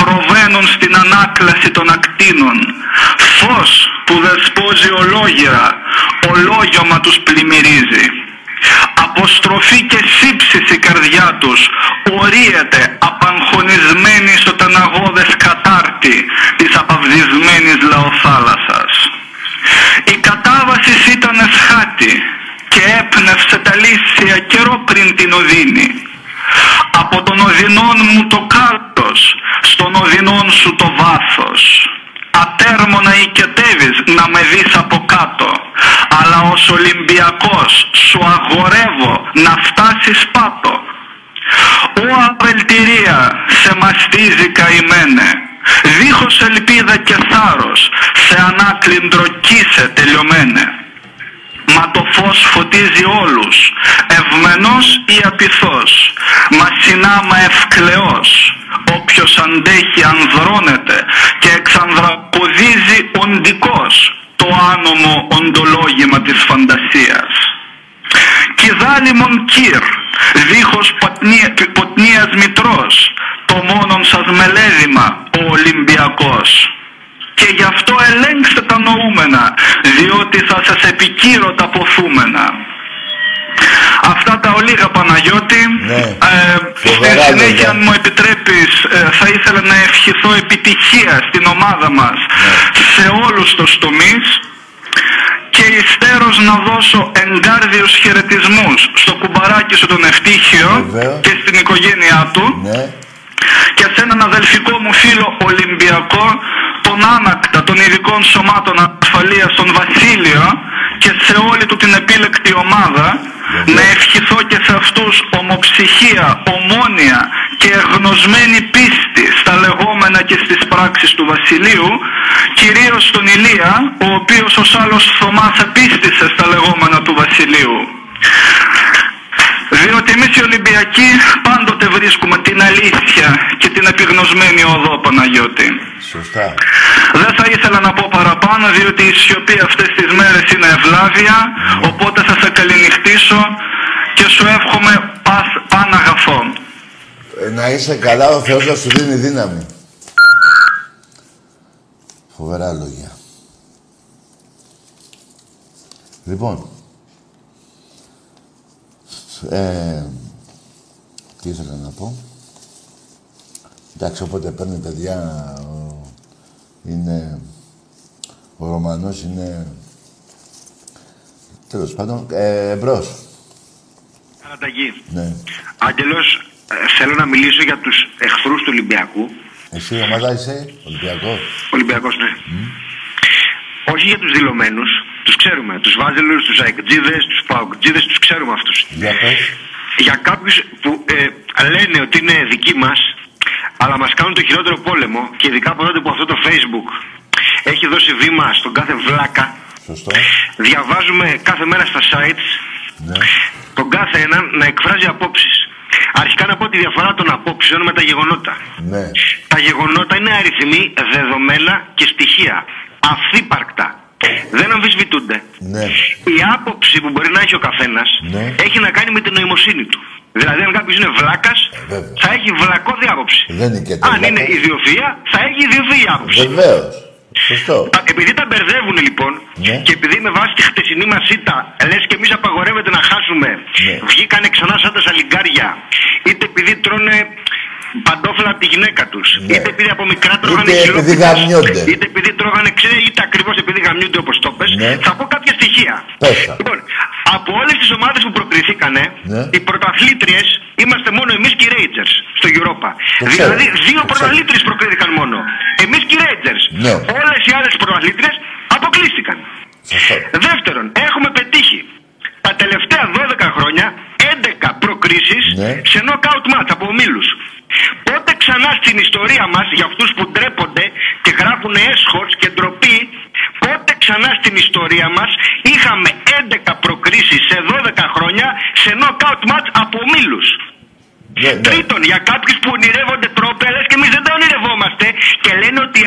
Προβαίνουν στην ανάκλαση των ακτίνων. Φως που δεσπόζει ολόγυρα, ολόγιωμα τους πλημμυρίζει. Αποστροφή και σύψεις η καρδιά τους, ορίεται απαγχωνισμένη στο ταναγώδες κατάρτι της απαυδισμένης λαοθάλασσας. Η κατάβαση ήταν εσχάτη και έπνευσε τα λύσια καιρό πριν την οδύνη. Από τον οδυνών μου το κάλτος, στον οδυνών σου το βάθος. Ατέρμονα οικετεύεις να με δεις από κάτω, αλλά ως Ολυμπιακός σου αγορεύω να φτάσεις πάτο. Ω απελτηρία σε μαστίζει καημένε, δίχως ελπίδα και θάρρος, σε ανάκλιντρο κήσε τελειωμένε. Μα το φως φωτίζει όλους, ευμενός ή απειθός, μα συνάμα ευκλαιός. Όποιος αντέχει ανδρώνεται και εξανδραποδίζει οντικός το άνομο οντολόγημα της φαντασίας. Κιδά Γάλιμον κύρ, δίχως ποτνίας μητρός, το μόνον σας μελέδημα ο Ολυμπιακός. Και γι' αυτό ελέγξτε τα νοούμενα, διότι θα σας επικύρω τα ποθούμενα. Αυτά τα ολίγα, Παναγιώτη. Ναι. Στη συνέχεια, αν μου επιτρέπεις, θα ήθελα να ευχηθώ επιτυχία στην ομάδα μας, ναι, σε όλους τους τομείς, και υστερός να δώσω εγκάρδιους χαιρετισμούς στο κουμπαράκι σου τον Ευτύχιο, ναι, και στην οικογένειά του, ναι, και σε έναν αδελφικό μου φίλο Ολυμπιακό, τον άνακτα των ειδικών σωμάτων ασφαλείας, τον Βασίλειο, και σε όλη του την επίλεκτη ομάδα, να ευχηθώ και σε αυτούς ομοψυχία, ομόνοια και εγνωσμένη πίστη στα λεγόμενα και στις πράξεις του Βασιλείου, κυρίως τον Ηλία, ο οποίος ως άλλος Θωμάς επίστησε στα λεγόμενα του Βασιλείου. Διότι εμείς οι Ολυμπιακοί πάντοτε βρίσκουμε την αλήθεια και την επιγνωσμένη οδό, Παναγιώτη. Σωστά. Δεν θα ήθελα να πω παραπάνω, διότι η σιωπή αυτές τις μέρες είναι ευλάβεια, mm, οπότε θα σε καληνυχτήσω και σου εύχομαι πάνω αγαθό. Να είσαι καλά, ο Θεός θα σου δίνει δύναμη. Φοβερά λόγια. Λοιπόν, τι ήθελα να πω. Εντάξει, οπότε παίρνει παιδιά, είναι ο Ρωμανός, είναι τέλος πάντων εμπρός. Αναταγή. Ναι. Άγγελος, θέλω να μιλήσω για τους εχθρούς του Ολυμπιακού. Εσύ ομάδα είσαι, Ολυμπιακός. Ολυμπιακός, ναι. Mm. Όχι για τους δηλωμένους, τους ξέρουμε. Τους Βάζελους, τους Αεκτζίδες, τους Παοκτζίδες, τους ξέρουμε αυτούς. Για, για κάποιους που λένε ότι είναι δικοί μας, αλλά μας κάνουν το χειρότερο πόλεμο, και ειδικά από τότε που αυτό το Facebook έχει δώσει βήμα στον κάθε βλάκα. Σωστό. Διαβάζουμε κάθε μέρα στα sites, ναι, τον κάθε έναν να εκφράζει απόψεις. Αρχικά να πω τη διαφορά των απόψεων με τα γεγονότα. Ναι. Τα γεγονότα είναι αριθμοί, δεδομένα και στοιχεία. Αυθύπαρκτα. Δεν αμφισβητούνται. Ναι. Η άποψη που μπορεί να έχει ο καθένας, ναι, έχει να κάνει με την νοημοσύνη του. Δηλαδή, αν κάποιος είναι βλάκας, θα έχει βλακώδη άποψη. Αν είναι ιδιοφυΐα, θα έχει ιδιοφυΐα άποψη. Βεβαίως. Σωστό. Επειδή τα μπερδεύουν λοιπόν, ναι, και επειδή με βάση τη χτεσινή μας ήττα, λες και εμείς απαγορεύεται να χάσουμε, ναι, βγήκανε ξανά σαν τα σαλιγκάρια, είτε επειδή τρώνε παντόφλα από τη γυναίκα τους, ναι, είτε επειδή από μικρά τρώγανε χειρόπιτες, είτε επειδή τρώγανε ξύλο, είτε ακριβώς επειδή γαμιούνται, όπως το πες, ναι, θα πω κάποια στοιχεία. Λοιπόν, από όλες τις ομάδες που προκριθήκανε, ναι, οι πρωταθλήτριες είμαστε μόνο εμείς και οι Rangers στο Europa. Δηλαδή, δύο πρωταθλήτριες προκρίθηκαν μόνο. Εμείς και οι Rangers. Ναι. Όλες οι άλλες πρωταθλήτριες αποκλείστηκαν. Δεύτερον, έχουμε πετύχει τα τελευταία 12 χρόνια 11 προκρίσεις, ναι, σε knockout match από ομίλους. Πότε ξανά στην ιστορία μας, για αυτούς που ντρέπονται και γράφουν έσχος και ντροπή, πότε ξανά στην ιστορία μας είχαμε 11 προκρίσεις σε 12 χρόνια σε knockout match από ομίλους. Ναι, ναι. Τρίτον, για κάποιους που ονειρεύονται τρόπελες, και εμείς δεν τα ονειρευόμαστε, και λένε ότι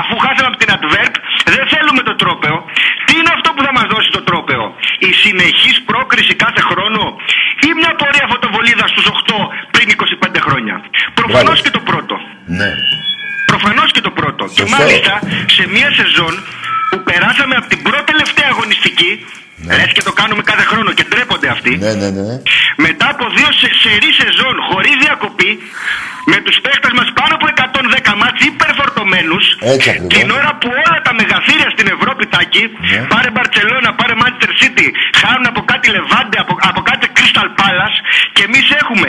αφού χάσαμε από την Antwerp δεν θέλουμε το τρόπεο. Τι είναι αυτό που θα μας δώσει το τρόπεο? Η συνεχής πρόκριση κάθε χρόνο, ή μια πορεία φωτοβολίδας στους 8 πριν 25 χρόνια? Προφανώς και το πρώτο. Ναι. Προφανώς και το πρώτο. Σωστό. Και μάλιστα σε μια σεζόν που περάσαμε από την πρώτη τελευταία αγωνιστική. Ναι. Λες και το κάνουμε κάθε χρόνο και ντρέπονται αυτοί. Ναι, ναι, ναι. Μετά από δύο σερί σεζόν χωρίς διακοπή, με τους παίκτες μας πάνω από 110 μάτς υπερφορτωμένους, την ώρα που όλα τα μεγαθύρια στην Ευρώπη, Τάκη, ναι, πάρε Μπαρσελόνα, πάρε Μάντσερ City, χάνουν από κάτι Λεβάντε, από κάτι Crystal Palace, και εμείς έχουμε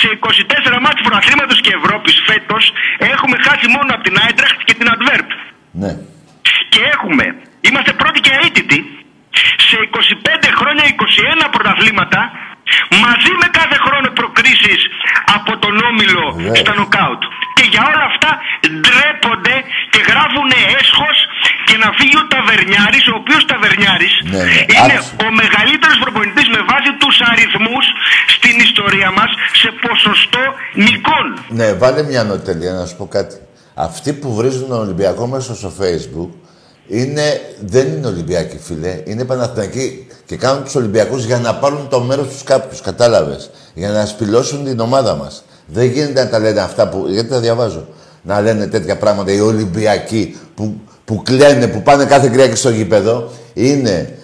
σε 24 μάτς πρωταθλήματος και Ευρώπης φέτος έχουμε χάσει μόνο από την Eintracht και την Antwerp. Ναι. Και είμαστε πρώτοι και αίτητοι σε 25 χρόνια, 21 πρωταθλήματα, μαζί με κάθε χρόνο προκρίσεις από τον όμιλο, yeah, στα νοκάουτ. Και για όλα αυτά ντρέπονται και γράφουν έσχος, και να φύγει ο Ταβερνιάρης, ο οποίος Ταβερνιάρης, yeah, είναι ο μεγαλύτερος προπονητής με βάση τους αριθμούς στην ιστορία μας σε ποσοστό νικών. Ναι, βάλε μια νοτελεία να σου πω κάτι. Αυτοί που βρίζουν τον Ολυμπιακό μέσα στο Facebook Δεν είναι Ολυμπιακοί, φίλε. Είναι Παναθηναϊκοί και κάνουν τους Ολυμπιακούς για να πάρουν το μέρος τους κάποιους. Κατάλαβες. Για να σπηλώσουν την ομάδα μας. Δεν γίνεται να τα λένε αυτά που. Γιατί τα διαβάζω. Να λένε τέτοια πράγματα οι Ολυμπιακοί που κλαίνε, που πάνε κάθε Κυριακή στο γήπεδο. Είναι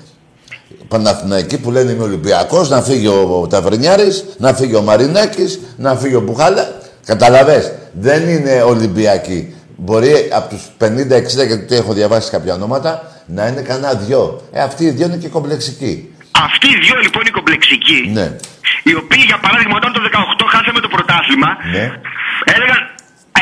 Παναθηναϊκοί που λένε είμαι Ολυμπιακός, να φύγει ο Ταβερνιάρης, να φύγει ο Μαρινάκης, να φύγει ο Μπουχάλα. Καταλαβες. Δεν είναι Ολυμπιακοί. Μπορεί από τους 50-60, γιατί έχω διαβάσει κάποια ονόματα, να είναι κανένα δυο. Αυτοί οι δυο είναι και κομπλεξικοί. Αυτοί οι δυο λοιπόν οι κομπλεξικοί, ναι. Οι οποίοι για παράδειγμα όταν το 18 χάσαμε το πρωτάθλημα, ναι. Έλεγαν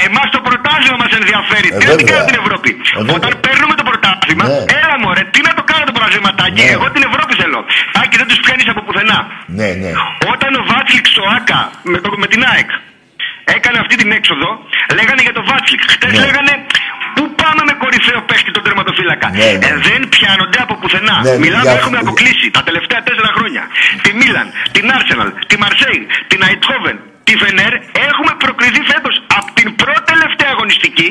εμάς το πρωτάθλημα μας ενδιαφέρει. Τι να την κάνω την Ευρώπη. Όταν παίρνουμε το πρωτάθλημα, ναι. Έλα μωρέ, τι να το κάνω το πρωταθληματάκι. Ναι. Εγώ την Ευρώπη θέλω. Άκη δεν τους πιάνεις από πουθενά. Ναι, ναι. Όταν ο Βάτσληξ στο Άκα με την ΑΕΚ. Έκανε αυτή την έξοδο, λέγανε για το Βάτσληξ. Χτες ναι. Λέγανε πού πάμε με κορυφαίο παίχτη τον τερματοφύλακα. Ναι, ναι. Δεν πιάνονται από πουθενά. Ναι, μιλάμε, για... έχουμε αποκλείσει τα τελευταία 4 χρόνια. Τη Μίλαν, την Άρσελ, τη Μαρσέη, την Αϊτχόβεν, τη Φενέρ. Έχουμε προκριθεί φέτος από την πρώτη τελευταία αγωνιστική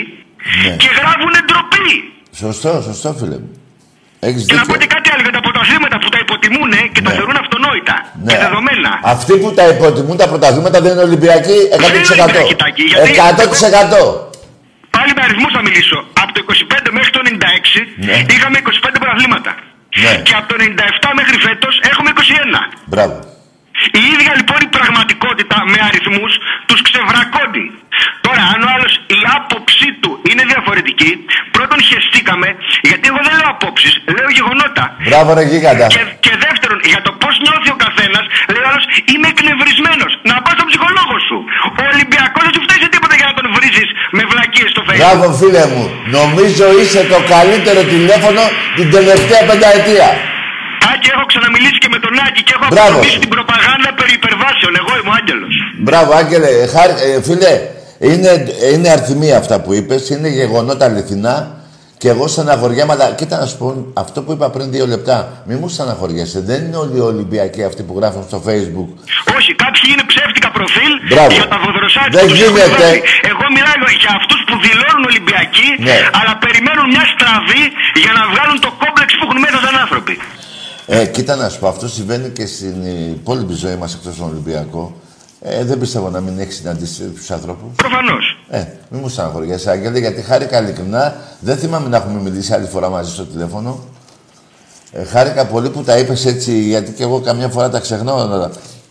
ναι. Και γράφουνε ντροπή. Σωστό, φίλε μου. Και να πω και κάτι άλλο για τα πρωταθλήματα που τα υποτιμούν και ναι. Τα θεωρούν αυτονόητα ναι. Και δεδομένα. Αυτοί που τα υποτιμούν τα πρωταθλήματα δεν είναι Ολυμπιακοί 100%. Δεν είναι Ολυμπιακοί, Τάκη, γιατί 100%. Πάλι με αριθμούς θα μιλήσω. Από το 25 μέχρι το 96 ναι. Είχαμε 25 πρωταθλήματα. Ναι. Και από το 97 μέχρι φέτος έχουμε 21. Μπράβο. Η ίδια λοιπόν η πραγματικότητα με αριθμούς τους ξεβρακώνει. Τώρα, αν ο άλλος η άποψή του είναι διαφορετική, πρώτον χεστήκαμε, γιατί εγώ δεν λέω απόψεις, λέω γεγονότα. Μπράβο, ρε γίγαντα. Και δεύτερον, για το πώς νιώθει ο καθένας, λέει ο άλλος είμαι εκνευρισμένος. Να πας στον ψυχολόγο σου. Ο Ολυμπιακός δεν σου φταίει τίποτα για να τον βρίζεις με βλακίες στο Facebook. Μπράβο, φίλε μου. Νομίζω είσαι το καλύτερο τηλέφωνο την τελευταία πενταετία. Άκη, έχω ξαναμιλήσει και με τον Άκη και έχω αποκομίσει την προπαγάνδα περί υπερβάσεων. Εγώ είμαι ο Άγγελος. Μπράβο, Άγγελε. Φίλε, είναι αρθυμία αυτά που είπες, είναι γεγονότα αληθινά και εγώ στεναχωριέμαι. Αλλά κοίτα να σου πω αυτό που είπα πριν 2 λεπτά. Μη μου στεναχωριέσαι. Δεν είναι όλοι οι Ολυμπιακοί αυτοί που γράφουν στο Facebook. Όχι, κάποιοι είναι ψεύτικα προφίλ. Μπράβο. Για τα βοδροσάκια. Δεν γίνεται. Εγώ μιλάω για αυτούς που δηλώνουν Ολυμπιακοί, ναι. Αλλά περιμένουν μια στραβή για να βγάλουν το κόμπλεξ που έχουν μέσα σαν άνθρωποι. Κοίτα να σου πω, αυτό συμβαίνει και στην υπόλοιπη ζωή μας εκτός των Ολυμπιακών. Δεν πιστεύω να μην έχεις συναντήσει τους ανθρώπους. Προφανώς. Μη μου στεναχωριέσαι, Άγγελε, γιατί χάρηκα ειλικρινά. Δεν θυμάμαι να έχουμε μιλήσει άλλη φορά μαζί στο τηλέφωνο. Χάρηκα πολύ που τα είπες έτσι, γιατί και εγώ καμιά φορά τα ξεχνάω.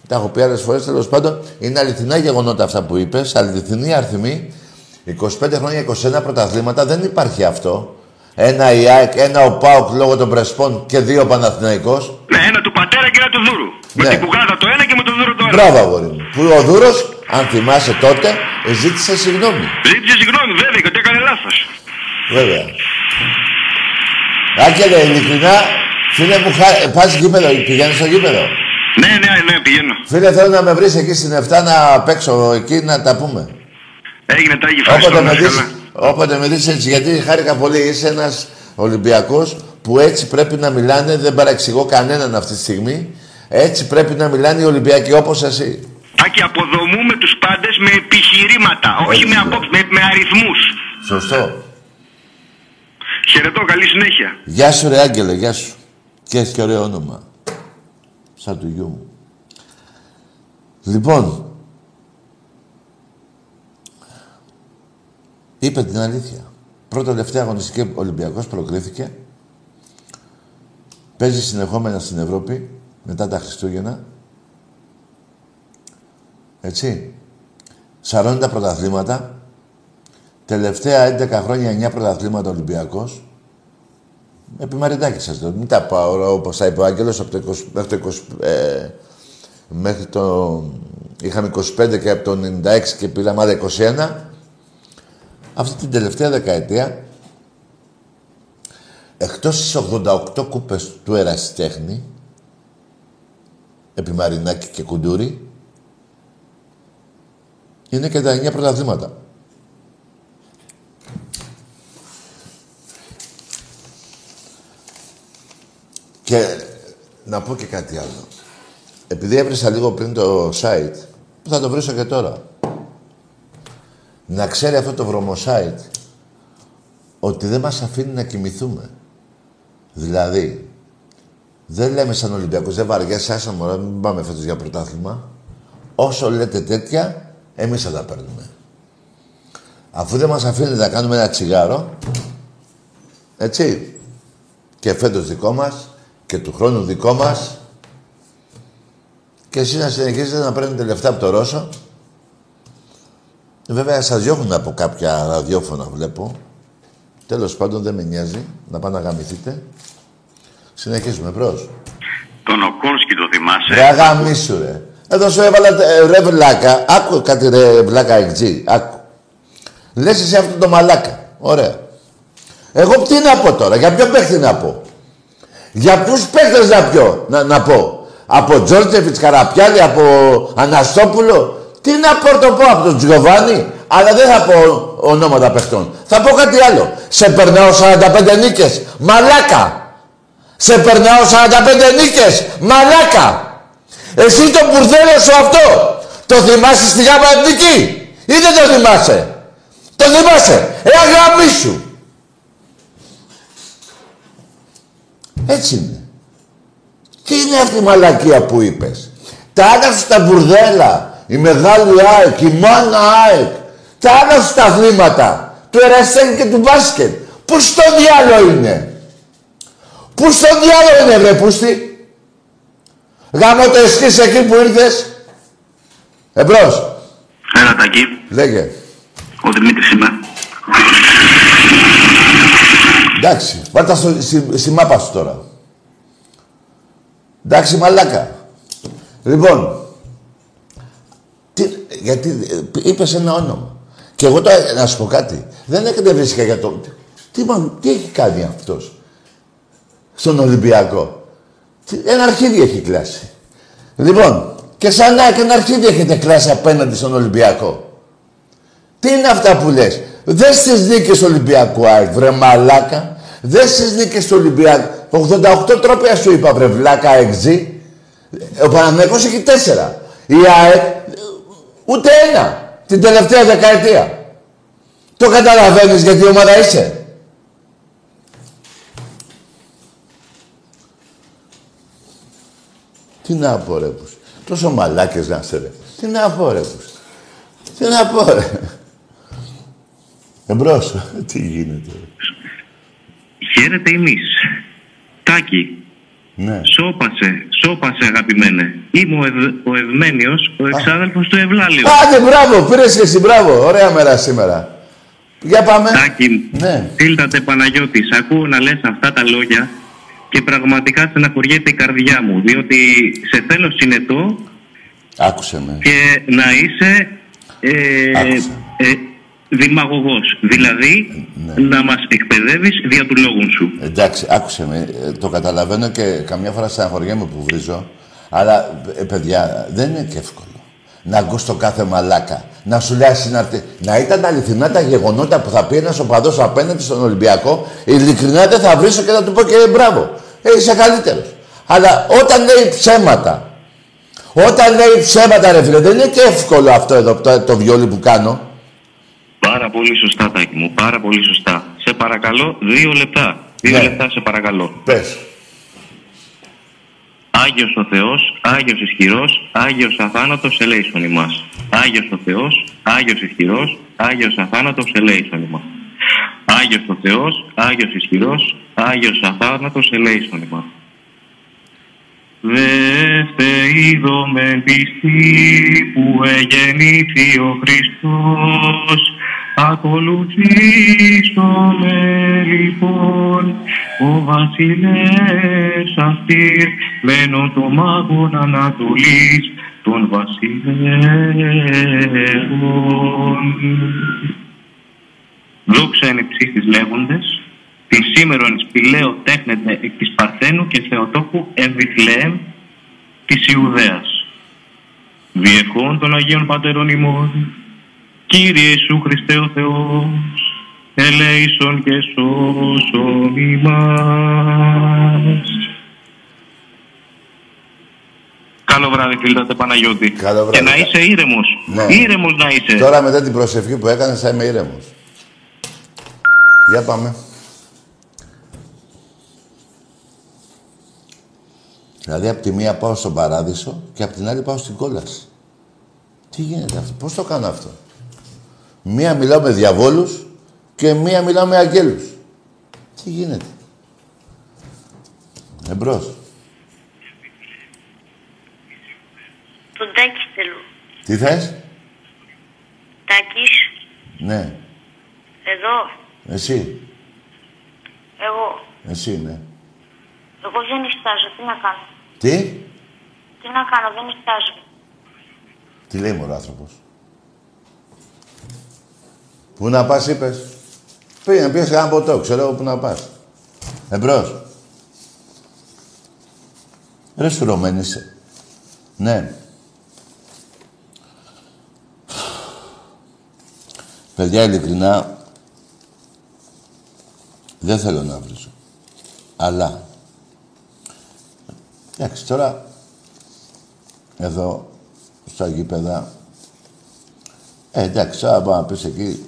Τα έχω πει άλλες φορές. Τέλος πάντων, είναι αληθινά γεγονότα αυτά που είπες. Αληθινή αριθμή. 25 χρόνια, 21 πρωταθλήματα. Δεν υπάρχει αυτό. Ένα ΙΑΚ, ένα ο ΠΑΟΚ λόγω των Πρεσπών και 2 Παναθηναϊκός. Ναι, ένα του πατέρα και ένα του Δούρου. Ναι. Με την κουκάδα το ένα και με τον Δούρο το άλλο. Μπράβο, αγόρι μου. Που ο Δούρος, αν θυμάσαι τότε, ζήτησε συγγνώμη. Ζήτησε συγγνώμη, βέβαια, και ότι έκανε λάθος. Βέβαια. Άκελε, ειλικρινά, φίλε μου, πας γήπεδο, πηγαίνεις στο γήπεδο. Ναι, πηγαίνω. Φίλε, θέλω να με βρεις εκεί στην 7 να παίξω εκεί να τα πούμε. Έγινε τα γυφτά. Όποτε με δεις έτσι, γιατί χάρηκα πολύ. Είσαι ένας Ολυμπιακός που έτσι πρέπει να μιλάνε. Δεν παραξηγώ κανέναν αυτή τη στιγμή. Έτσι πρέπει να μιλάνε οι Ολυμπιακοί όπως εσύ. Άκη, αποδομούμε τους πάντες με επιχειρήματα, έτσι, όχι με αριθμούς. Σωστό. Χαιρετώ, καλή συνέχεια. Γεια σου ρε Άγγελε, γεια σου. Και έχεις και ωραίο όνομα. Σαν του γιού μου. Λοιπόν, είπε την αλήθεια. Πρώτη-τελευταία αγωνιστική Ολυμπιακός προκρίθηκε. Παίζει συνεχόμενα στην Ευρώπη μετά τα Χριστούγεννα. Έτσι. Σαρώνει τα πρωταθλήματα. Τελευταία 11 χρόνια 9 πρωταθλήματα Ολυμπιακός. Επί Μαρινάκη σας λέω. Μην τα πάω όπως τα είπε ο Άγγελος. Από το 20, μέχρι το... Είχαμε 25 και από το 96 και πήραμε άλλα 21. Αυτή την τελευταία δεκαετία, εκτός στις 88 κούπες του Ερασιτέχνη, επί Μαρινάκη και Κουντούρη, είναι και τα 9 πρωταθλήματα. Και να πω και κάτι άλλο. Επειδή έβρισα λίγο πριν το site, που θα το βρίσκω και τώρα, να ξέρει αυτό το βρωμοσάιτ ότι δεν μας αφήνει να κοιμηθούμε. Δηλαδή, δεν λέμε σαν Ολυμπιακός, δεν βαριέσαι, άσε μωρά, μην πάμε φέτος για πρωτάθλημα. Όσο λέτε τέτοια, εμείς θα τα παίρνουμε. Αφού δεν μας αφήνετε να κάνουμε ένα τσιγάρο, έτσι, και φέτος δικό μας, και του χρόνου δικό μας, και εσείς να συνεχίσετε να παίρνετε λεφτά από το Ρώσο. Βέβαια, σας διώχνουν από κάποια ραδιόφωνα, βλέπω. Τέλος πάντων, δεν με νοιάζει. Να πάνε να γαμηθείτε. Συνεχίζουμε, μπρος. Τον Οκόνσκι το θυμάσαι. Ρε αγαμίσου, ρε. Εδώ σου έβαλα, ρε βλάκα. Άκου κάτι, ρε βλάκα εκτζή. Άκου. Λες εσύ αυτό το μαλάκα. Ωραία. Εγώ τι να πω τώρα, για ποιο παίχτη να πω. Για ποιους παίχτες να πω. Από Τζόρτζεφιτς, Χαραπιάδη, από Αναστόπουλο. Τι να πω, το πω από τον Τζιγκοβάνι, αλλά δεν θα πω ονόματα παιχτών. Θα πω κάτι άλλο. Σε περνάω 45 νίκες, μαλάκα. Σε περνάω 45 νίκες, μαλάκα. Εσύ το μπουρδέλο σου αυτό, το θυμάσαι στη Γάμα Εθνική ή δεν το θυμάσαι. Το θυμάσαι, αγαμίσου. Έτσι είναι. Τι είναι αυτή η μαλακία που είπες. Τα άλλα σου τα μπουρδέλα. Η μεγάλη ΑΕΚ, η μάνα ΑΕΚ, τα άλλα στα αθλήματα, του ερασιτέχνη και του μπάσκετ. Πού στο διάλο είναι. Πού στο διάλο είναι, βρε πούστη. Γαμώ το εσχύς εκεί που ήρθες. Εμπρός. Έλα Τακί. Λέγε. Ο Δημήτρης είμαι. Εντάξει, πάρτα στη μάπα σου τώρα. Εντάξει, μαλάκα. Λοιπόν. Γιατί είπες ένα όνομα. Και εγώ τώρα να σου πω κάτι. Δεν έκανε βρίσκα για το... Τι έχει κάνει αυτός στον Ολυμπιακό. Ένα αρχίδι έχει κλάσει. Λοιπόν, και σαν να ένα αρχίδι έχετε κλάσει απέναντι στον Ολυμπιακό. Τι είναι αυτά που λες. Δες στις νίκες του Ολυμπιακού, βρε μαλάκα. Δες στις νίκες του Ολυμπιακού. 88 τρόπια σου είπα, βρε βλάκα, εξή. Ο Παναμαϊκός έχει 4. Η ΑΕΚ... Ούτε ένα. Την τελευταία δεκαετία. Το καταλαβαίνεις γιατί ομάδα είσαι. Τι να πω ρε πους. Τόσο μαλάκες να είστε ρε. Τι να πω ρε πους. Τι να πω ρε. Εμπρός. Τι γίνεται ρε. Χαίρετε εμείς. Τάκη. Ναι. Σώπασε, σώπασε αγαπημένε. Είμαι ο Ευμένιος, ο εξάδελφος του Ευλάλιου. Άντε, μπράβο, πήρες και εσύ, μπράβο. Ωραία μέρα σήμερα. Για πάμε. Τάκη, ναι. Φίλτατε Παναγιώτη, σ' ακούω να λες αυτά τα λόγια και πραγματικά στεναχωριέται η καρδιά μου, διότι σε θέλω συνετό. Άκουσε με. Και να είσαι δημαγωγός. Δηλαδή, ναι. Να μας εκπαιδεύεις δια του λόγου σου. Εντάξει, άκουσε με. Το καταλαβαίνω και καμιά φορά στεναχωριέμαι που βρίζω. Αλλά, παιδιά, δεν είναι και εύκολο να ακούς το κάθε μαλάκα. Να σου λέει συναρτή. Να ήταν αληθινά τα γεγονότα που θα πει ένας οπαδός απέναντι στον Ολυμπιακό, ειλικρινά δεν θα βρίσω και θα του πω και μπράβο. Είσαι καλύτερος. Αλλά όταν λέει ψέματα, ρε φίλε, δεν είναι και εύκολο αυτό εδώ το βιόλι που κάνω. Πάρα πολύ σωστά, Τάκη μου, πάρα πολύ σωστά. Σε παρακαλώ, 2 λεπτά. 2 λεπτά, σε παρακαλώ. Πες. Άγιος ο Θεός, Άγιος ισχυρός, Άγιος αθάνατος, ελέησον ημάς. Άγιος ο Θεός, Άγιος ισχυρός, Άγιος αθάνατος, ελέησον ημάς. Άγιος ο Θεός, Άγιος ισχυρός, Άγιος αθάνατος, ελέησον ημάς. Δε φταίδομαι πιστή που εγεννήθη ο Χριστός. Ακολουθήσω με λοιπόν ο βασιλεύς αυτήρ, μένω το μάγον Ανατολής των βασιλεύων. Δόξα εν υψίστης λέγοντες, τη σήμερον εις Πηλαίο τέχνεται εκ της Παρθένου και Θεοτόκου εν Βιθλεέμ της Ιουδαίας. Διευχών των Αγίων Πατέρων ημών, Κύριε Ιησού Χριστέ ο Θεός, ελέησον και σώσον ημάς. Καλό βράδυ, φίλτατε Παναγιώτη. Καλό βράδυ. Και να είσαι ήρεμος. Ναι. Ήρεμος να είσαι. Τώρα μετά την προσευχή που έκανες θα είμαι ήρεμος. Για πάμε. Δηλαδή, από τη μία πάω στον παράδεισο και από την άλλη πάω στην κόλαση. Τι γίνεται αυτό, πώς το κάνω αυτό? Μία μιλάω με διαβόλους και μία μιλάω με αγγέλους. Τι γίνεται? Εμπρός. Τον Τάκη θέλω. Τι θες? Τάκης. Ναι. Εδώ. Εσύ. Εγώ. Εσύ, ναι. Εγώ δεν ιστάζω, τι να κάνω? Τι? Τι να κάνω, δεν ιστάζω. Τι λέει μωρό άνθρωπος? Πού να πας είπες? Πήγαινε, πήγες ένα ποτό, ξέρω εγώ πού να πας. Εμπρός. Ρε σουρωμένησε. Ναι. Παιδιά, ειλικρινά, δεν θέλω να βρίσω. Αλλά, εντάξει, τώρα, εδώ, στα γήπεδα, εντάξει, τώρα πάω να πεις εκεί,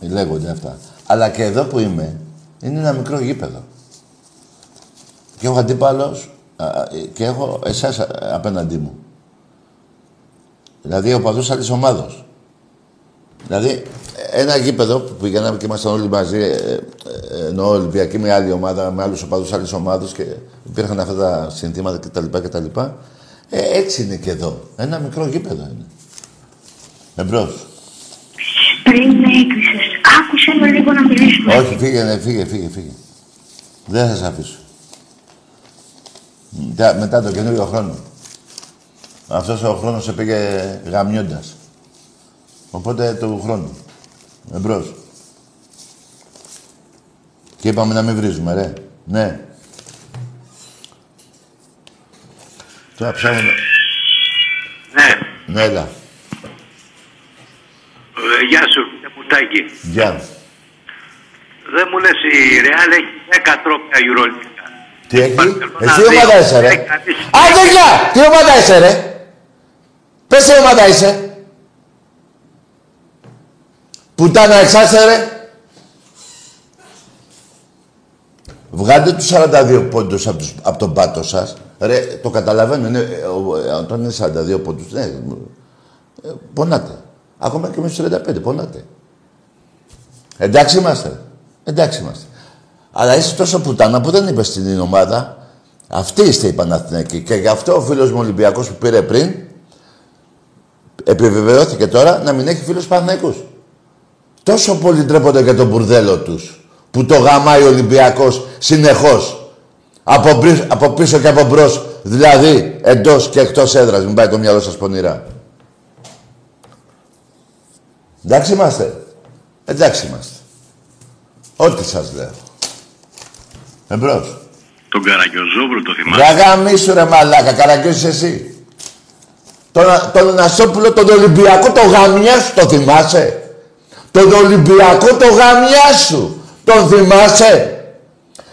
λέγονται αυτά. Αλλά και εδώ που είμαι, είναι ένα μικρό γήπεδο. Και έχω αντίπαλος, και έχω εσάς απέναντί μου. Δηλαδή, ο παδός άλλης ομάδος. Δηλαδή, ένα γήπεδο που πηγαίναμε και ήμασταν όλοι μαζί, εννοώ Ολυμπιακοί με άλλη ομάδα, με άλλους οπαδούς άλλης ομάδος και υπήρχαν αυτά τα συνθήματα κτλ. Έτσι είναι και εδώ. Ένα μικρό γήπεδο είναι. Εμπρός. Πριν με έκλεισες, άκουσε με λίγο να μιλήσουμε. Όχι, φύγε. Δεν θα σας αφήσω. Μετά το καινούριο χρόνο. Αυτός ο χρόνος σε πήγε γαμιώντας. Οπότε του χρόνου. Εμπρός. Και είπαμε να μην βρίζουμε, ρε. Ναι. Τώρα ψάχνω... Ναι. Ναι, έλα. Γεια σου, κύριε Πουτάκη. Γεια. Δεν μου λες, η Ρεάλ έχει 10 τρόπια Euroleague. Τι έχει? Εσύ ομάδα είσαι, ρε. Άντε, γεια! Τι ομάδα είσαι, ρε. Πες τι ομάδα είσαι. Πουτάνα εξάστε, ρε. Βγάτε τους 42 πόντους από τον πάτο σας. Ρε, το καταλαβαίνω, όταν είναι 42 πόντους, ναι, πονάτε. Ακόμα και με στους 35, πονάτε. Εντάξει είμαστε. Αλλά είσαι τόσο πουτάνα που δεν είπες στην ομάδα. Αυτοί είστε οι Παναθηναϊκοί. Και γι' αυτό ο φίλος μου Ολυμπιακός που πήρε πριν, επιβεβαιώθηκε τώρα να μην έχει φίλους Παναθηναϊκούς. Τόσο πολύ ντρέπονται για το μπουρδέλο τους, που το γαμάει ο Ολυμπιακός συνεχώς. Από πίσω και από μπρος, δηλαδή εντός και εκτός έδρας. Μην πάει το μυαλό σας πονηρά. Εντάξει είμαστε. Ό,τι σας λέω. Εμπρός. Τον Καραγκιόζοβρο το θυμάσαι. Για γαμίσου ρε μαλάκα, Καραγκιόζης εσύ. Τον Νασόπουλο, τον Ολυμπιακό, το γαμιάσου το θυμάσαι. Τον Ολυμπιακό το γαμιά σου. Τον θυμάσαι.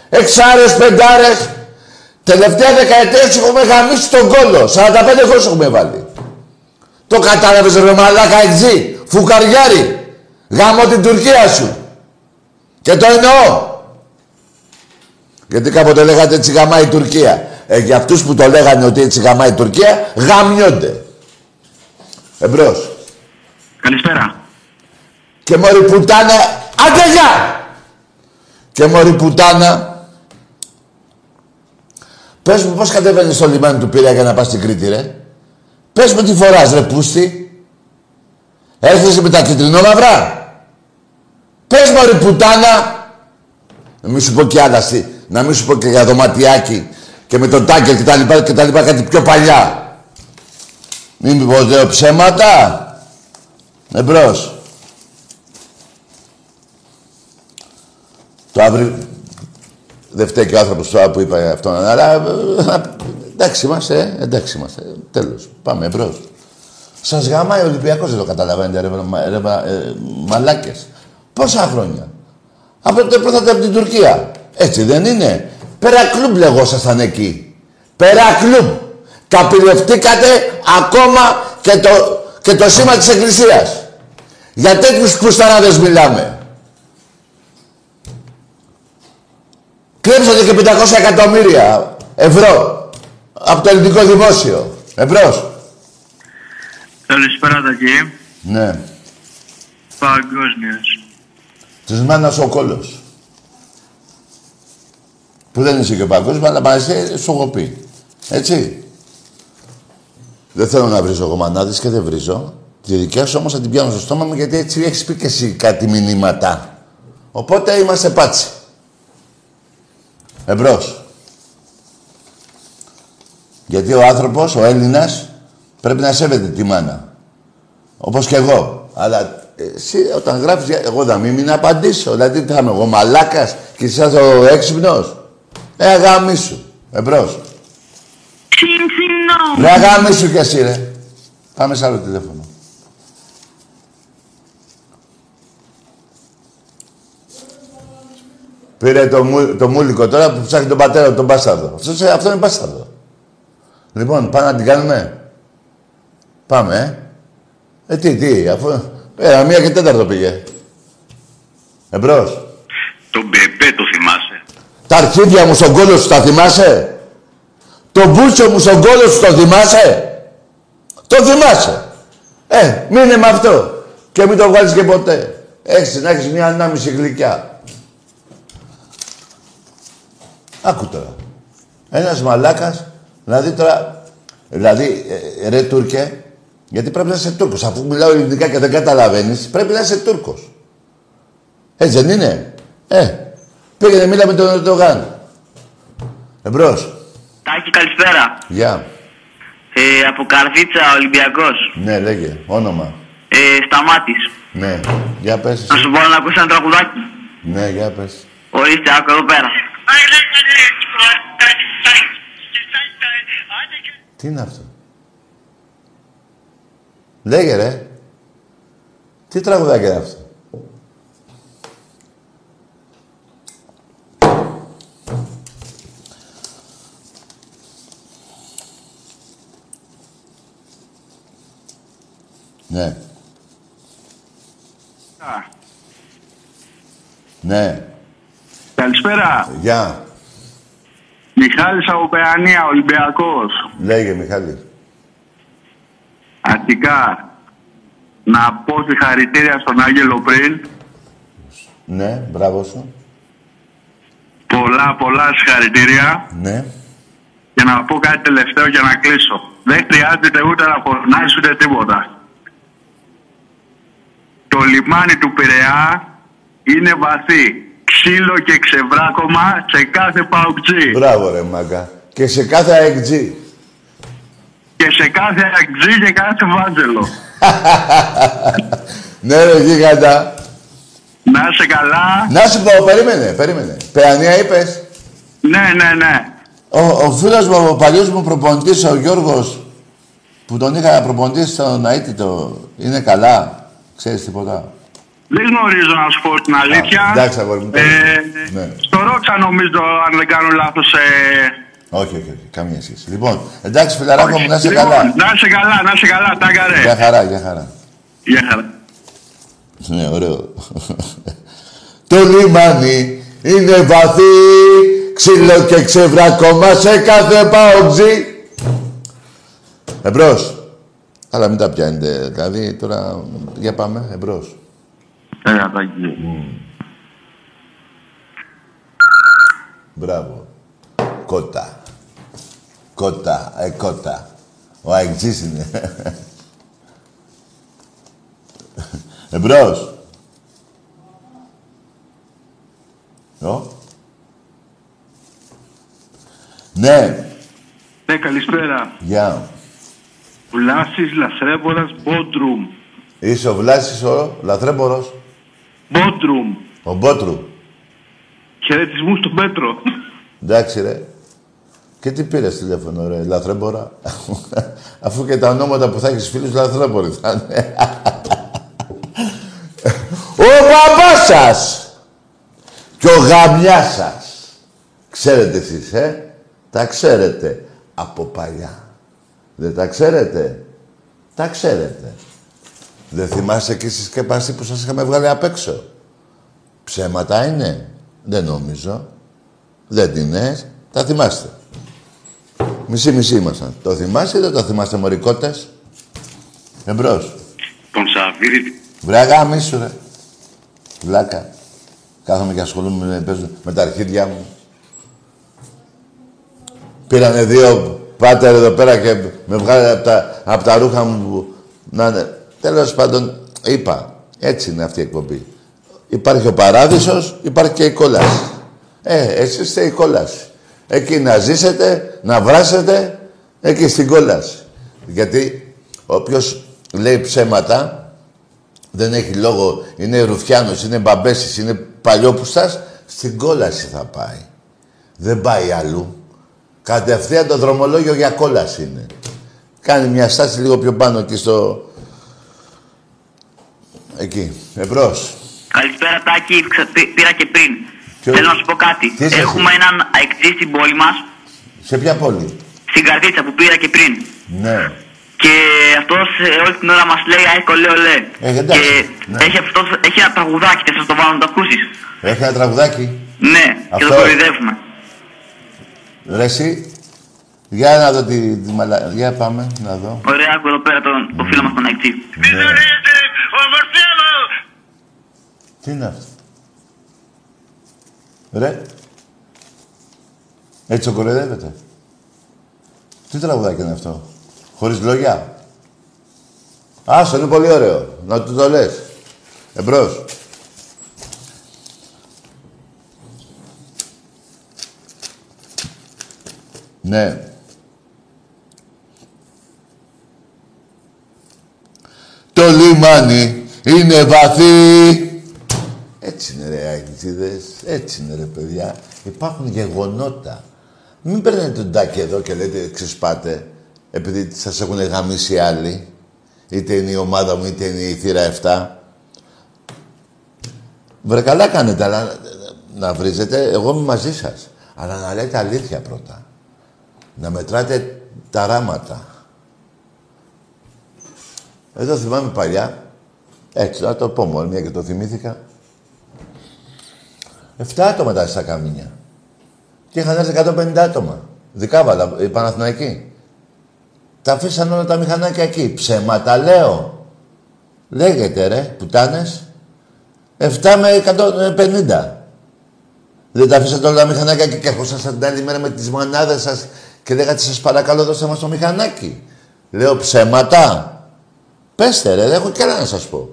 Εξάρες, πεντάρες. Τελευταία δεκαετία έχουμε γαμίσει τον κόλλο. 45 χρόνια έχουμε βάλει. Το κατάλαβες ρε μαλάκα εξή. Φουκαριάρι. Γάμω την Τουρκία σου. Και το εννοώ. Γιατί κάποτε λέγατε έτσι γαμάει η Τουρκία. Για αυτούς που το λέγανε ότι έτσι γαμάει η Τουρκία, γαμιόνται. Εμπρός. Καλησπέρα. Και μωρή πουτάνα, άντε γεια! Και μωρή πουτάνα, πες μου πώς κατεβαίνεις στο λιμάνι του Πειραιά για να πας στην Κρήτη, ρε. Πες μου τι φοράς, ρε πούστη. Έρχεσαι με τα κιτρινόμαυρα. Πες μωρή πουτάνα. Να μην σου πω και άλλα, να μην σου πω και για δωματιάκι και με τον τάγκερ κτλ. Κάτι πιο παλιά. Μην πω λέω ψέματα. Εμπρός. Το αύριο, δεν φταίει και ο άνθρωπος τώρα που είπα αυτόν, αλλά εντάξει είμαστε, τέλος, πάμε εμπρός. Σας γαμάει ο Ολυμπιακός, δεν το καταλαβαίνετε ρε μαλάκες. Πόσα χρόνια, από τότε πρώτατε από την Τουρκία, έτσι δεν είναι. Πέρα κλουμπ λεγόσασταν εκεί, πέρα κλουμπ. Καπηλευτήκατε ακόμα και το σήμα της Εκκλησίας. Για τέτοιους κουσταράδες μιλάμε. Κλέψατε και 500 εκατομμύρια ευρώ από το ελληνικό δημόσιο. Εμπρός. Καλησπέρα, Τακή. Ναι. Παγκόσμιος. Της μάνας ο κόλος. Που δεν είσαι και παγκόσμιος, αλλά παρασύρει σου έχω πει. Έτσι. Δεν θέλω να βρίζω κομμανάδες και δεν βρίζω. Τη δικιά σου όμως θα την πιάνω στο στόμα μου, γιατί έτσι έχεις πει και εσύ κάτι μηνύματα. Οπότε είμαστε πάτσι. Εμπρός. Γιατί ο άνθρωπος, ο Έλληνας, πρέπει να σέβεται τη μάνα. Όπως και εγώ. Αλλά εσύ όταν γράφεις, εγώ θα μην απαντήσω. Δηλαδή τι θα είμαι, εγώ μαλάκας και εσύ θα το έξυπνος. Γαμίσου. Εμπρός. Γαμίσου κι εσύ ρε. Πάμε σε άλλο τηλέφωνο. Πήρε το μούλικο τώρα που ψάχνει τον πατέρα του, τον μπάσταρδο. Αυτό είναι μπάσταρδο. Λοιπόν, πάμε να την κάνουμε. Πάμε, τι, αφού... μία και τέταρτο πήγε. Εμπρός. Τον Μπεμπέ το θυμάσαι. Τα αρχίδια μου στον κόλο σου τα θυμάσαι. Το μπούτσο μου στον κόλο σου το θυμάσαι. Το θυμάσαι. Μείνε με αυτό. Και μην το βγάλεις και ποτέ. Έχεις να έχεις μία ανάμιση γλυκιά. Άκου τώρα. Ένας μαλάκας, δηλαδή τώρα... Δηλαδή, ρε Τούρκε, γιατί πρέπει να είσαι Τούρκος. Αφού μιλάω ελληνικά και δεν καταλαβαίνεις, πρέπει να είσαι Τούρκος. Έτσι δεν είναι. Πήγαινε, μίλα με τον Ερντογάν. Εμπρός. Τάκη, καλησπέρα. Γεια. Από Καρδίτσα, Ολυμπιακός. Ναι, λέγε. Όνομα. Σταμάτης. Ναι. Για πες. Να σου πω να ακούσει ένα τραγουδάκι. Ναι, για πες. Ορίστε, άκου εδώ πέρα. Τι είναι αυτό. Λέγε ρε. Τι τραγουδάκι είναι αυτό. Ναι. Ναι. Καλησπέρα. Γεια. Μιχάλης από Παιανία, Ολυμπιακός. Λέγε, Μιχάλη. Αρχικά, να πω συγχαρητήρια στον Άγγελο πριν. Ναι, μπράβο σου. Πολλά συγχαρητήρια. Ναι. Και να πω κάτι τελευταίο για να κλείσω. Δεν χρειάζεται ούτε να φωνάζεις ούτε τίποτα. Το λιμάνι του Πειραιά είναι βαθύ. Ξύλο και ξεβράκωμα σε κάθε παουτζή. Μπράβο ρε μάγκα. Και σε κάθε αεκτζή. Και σε κάθε αεκτζή και κάθε βάζελο. Ναι ρε γίγαντα. Να είσαι καλά. Να σου πω, περίμενε. Παιανία είπες. Ναι. Ο φίλος μου, ο παλιός μου προπονητής, ο Γιώργος, που τον είχα προπονητήσει στον Αίτητο, είναι καλά. Ξέρεις τίποτα. Δεν γνωρίζω να σου πω την αλήθεια. Εντάξει, ναι. Στο Ρόξα νομίζω, αν δεν κάνω λάθος. Όχι, καμία σχέση. Λοιπόν, εντάξει, φιλαράκο μου, να είσαι καλά. Να είσαι καλά, τάγκα ρε. Για χαρά. Ναι, ωραίο. Το λιμάνι είναι βαθύ, ξύλο και ξεβρακώμα σε κάθε παουτζή. Εμπρός. Αλλά μην τα πιάνετε, δηλαδή, τώρα, για πάμε, εμπρός. Μπράβο. Κότα. Ο Αιγτζής είναι. Εμπρός. Ναι. Ναι, καλησπέρα. Γεια. Βλάσης Λαθρέμπορας Μπόντρουμ. Είσαι ο Βλάσης ο Λαθρέμπορος. Μπότρουμ. Ο Μπότρουμ. Χαιρετισμού στον Πέτρο. Εντάξει ρε. Και τι πήρες τηλέφωνο ρε, Λαθρέμπορα. Αφού και τα ονόματα που θα έχεις φίλους Λαθρέμποροι θα είναι. Ο παπάς σας και ο γαμιάς σας. Ξέρετε εσείς, τα ξέρετε από παλιά. Δεν τα ξέρετε. Τα ξέρετε. Δεν θυμάστε και εσείς και πάση που σας είχαμε βγάλει απ' έξω. Ψέματα είναι. Δεν νομίζω. Δεν είναι. Τα θυμάστε. Μισή-μισή ήμασταν. Το θυμάσαι ή δεν το θυμάσαι, μωρικότας. Εμπρός. Τον Σαββίδη. Βράγα, μίσου, ρε. Βλάκα. Κάθομαι και ασχολούμαι με τα αρχίδια μου. Πήρανε δύο πάτερ εδώ πέρα και με βγάλανε από τα ρούχα μου. Να ναι. Τέλος πάντων, είπα. Έτσι είναι αυτή η εκπομπή. Υπάρχει ο παράδεισος, υπάρχει και η κόλαση. Εσείς είστε η κόλαση. Εκεί να ζήσετε, να βράσετε, εκεί στην κόλαση. Γιατί όποιος λέει ψέματα, δεν έχει λόγο, είναι ρουφιάνος, είναι μπαμπέσης, είναι παλιόπουστας, στην κόλαση θα πάει. Δεν πάει αλλού. Κατευθείαν το δρομολόγιο για κόλαση είναι. Κάνει μια στάση λίγο πιο πάνω εκεί στο... Εκεί, εμπρός. Καλησπέρα Τάκη, πήρα και πριν. Ποιο... Θέλω να σου πω κάτι. Έχουμε εσύ? Έναν αεκτή στην πόλη μας. Σε ποια πόλη? Στην Καρδίτσα που πήρα και πριν. Ναι. Και αυτός όλη την ώρα μας λέει «Αίκο, λέω, λέ». Και ναι. Έχει ένα τραγουδάκι, θες να το βάλω να το ακούσεις. Έχει ένα τραγουδάκι. Ναι, αυτό... και το κορυδεύουμε. Ρε εσύ, για να δω τη μαλα... Για πάμε, να δω. Ωραία, άκου εδώ πέρα το φίλο μας τον Αεκτή. Ναι. Τι είναι αυτό. Ρε. Έτσι το κορυδεύεται. Τι τραγουδάκι είναι αυτό. Χωρίς λόγια. Άστο, είναι πολύ ωραίο. Να του το λες. Εμπρός. Ναι. Το λιμάνι είναι βαθύ. Έτσι είναι ρε αγγιτσίδες. Έτσι είναι ρε παιδιά. Υπάρχουν γεγονότα. Μην παίρνετε τον τάκι εδώ και λέτε ξεσπάτε. Επειδή σας έχουν γαμίσει άλλοι, είτε είναι η ομάδα μου, είτε είναι η θύρα 7. Βρε καλά κάνετε, αλλά να βρίζετε, εγώ είμαι μαζί σας. Αλλά να λέτε αλήθεια πρώτα. Να μετράτε τα ράματα. Εδώ θυμάμαι παλιά, έτσι να το πω μόνο μια και το θυμήθηκα. 7 άτομα ήταν στα καμίνια. Και είχαν έρθει 150 άτομα. Δικάβαλα, η Παναθηναϊκή. Τα αφήσαν όλα τα μηχανάκια εκεί. Ψέματα λέω. Λέγεται ρε, πουτάνες. 7 με 150. Δεν τα αφήσατε όλα τα μηχανάκια εκεί και έρχοσασταν την άλλη μέρα με τις μανάδες σας και λέγατε σας παρακαλώ δώστε μας το μηχανάκι. Λέω ψέματα. Πέστε ρε, έχω κι άλλα να σας πω.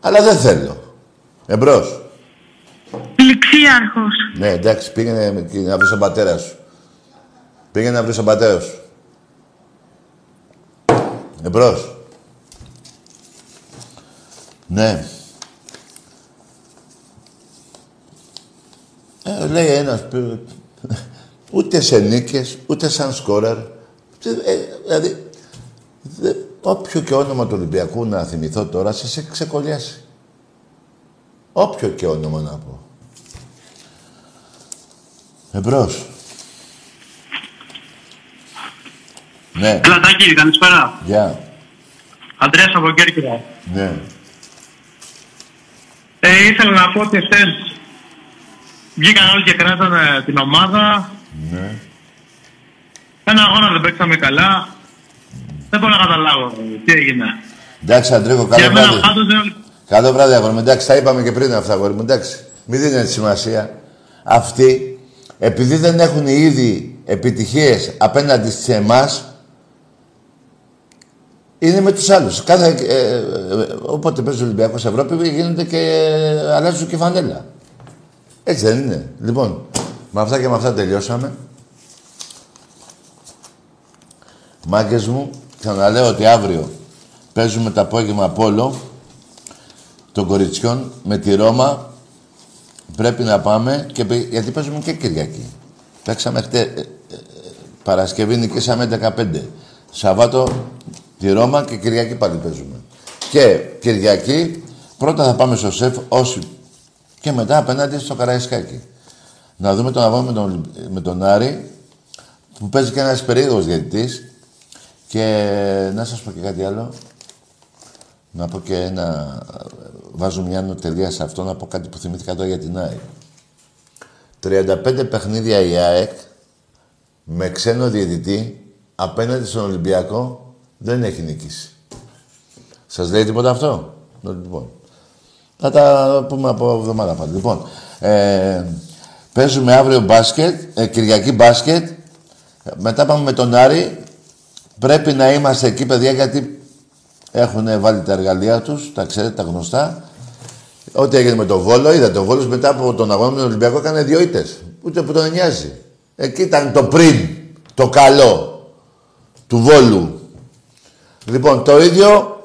Αλλά δεν θέλω. Εμπρός. Ληξίαρχος. Ναι, εντάξει, πήγαινε να βρεις τον πατέρα σου. Πήγαινε να βρεις τον πατέρα σου. Εμπρός. Ναι. Λέει ένας, ούτε σε νίκες, ούτε σαν σκόρερ. Δηλαδή, όποιο και όνομα του Ολυμπιακού να θυμηθώ τώρα, σας έχει ξεκολλιάσει. Όποιο και όνομα να πω. Εμπρός. Ναι. Κλατάκι, καλησπέρα. Γεια. Αντρέας από Κέρκυρα. Ναι. Ήθελα να πω ότι χθες βγήκαν όλοι και κράτανε την ομάδα. Ναι. Ένα αγώνα δεν παίξαμε καλά. Δεν μπορώ να καταλάβω τι έγινε. Εντάξει, Αντρίκο, καλό βράδυ. Καλό βράδυ, αγόρι μου. Εντάξει, τα είπαμε και πριν αυτά, αγόρι μου. Εντάξει, μην δίνετε σημασία. Αυτοί, επειδή δεν έχουν ήδη επιτυχίες απέναντι σε εμάς, είναι με τους άλλους. Όποτε παίζει ο Ολυμπιακός Ευρώπη γίνονται και αλλάζουν και φανέλα. Έτσι δεν είναι. Λοιπόν, με αυτά και με αυτά τελειώσαμε. Μάγκες μου, ξαναλέω ότι αύριο παίζουμε το απόγευμα πόλο των κοριτσιών με τη Ρώμα. Πρέπει να πάμε, και, γιατί παίζουμε και Κυριακή. Παίξαμε Παρασκευή νικήσαμε 15. Σαββάτο τη Ρώμα και Κυριακή πάλι παίζουμε. Και Κυριακή πρώτα θα πάμε στο ΣΕΦ όσοι και μετά απέναντι στο Καραϊσκάκι. Να δούμε τον αγώνα με τον Άρη που παίζει και ένας περίεργος διαιτητής. Και να σας πω και κάτι άλλο. Να πω και ένα... Βάζω μια νοτελεία σε αυτό να πω κάτι που θυμήθηκα τώρα για την ΑΕΚ. 35 παιχνίδια η ΑΕΚ με ξένο διαιτητή απέναντι στον Ολυμπιακό δεν έχει νικήσει. Σας λέει τίποτα αυτό? Λοιπόν, θα τα πούμε από εβδομάδα πάντα. Λοιπόν, παίζουμε αύριο μπάσκετ, Κυριακή μπάσκετ. Μετά πάμε με τον Άρη. Πρέπει να είμαστε εκεί, παιδιά, γιατί έχουν βάλει τα εργαλεία τους, τα ξέρετε, τα γνωστά. Ό,τι έγινε με τον Βόλο, είδα τον Βόλος μετά από τον αγώνα με τον Ολυμπιακό έκανε δύο ήττες. Ούτε που τον νοιάζει. Εκεί ήταν το πριν, το καλό του Βόλου. Λοιπόν, το ίδιο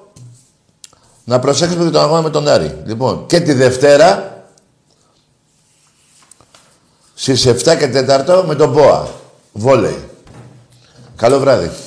να προσέξουμε και τον αγώνα με τον Άρη. Λοιπόν, και τη Δευτέρα στις 7 και 4 με τον ΠΟΑ. Βόλεϊ. Καλό βράδυ.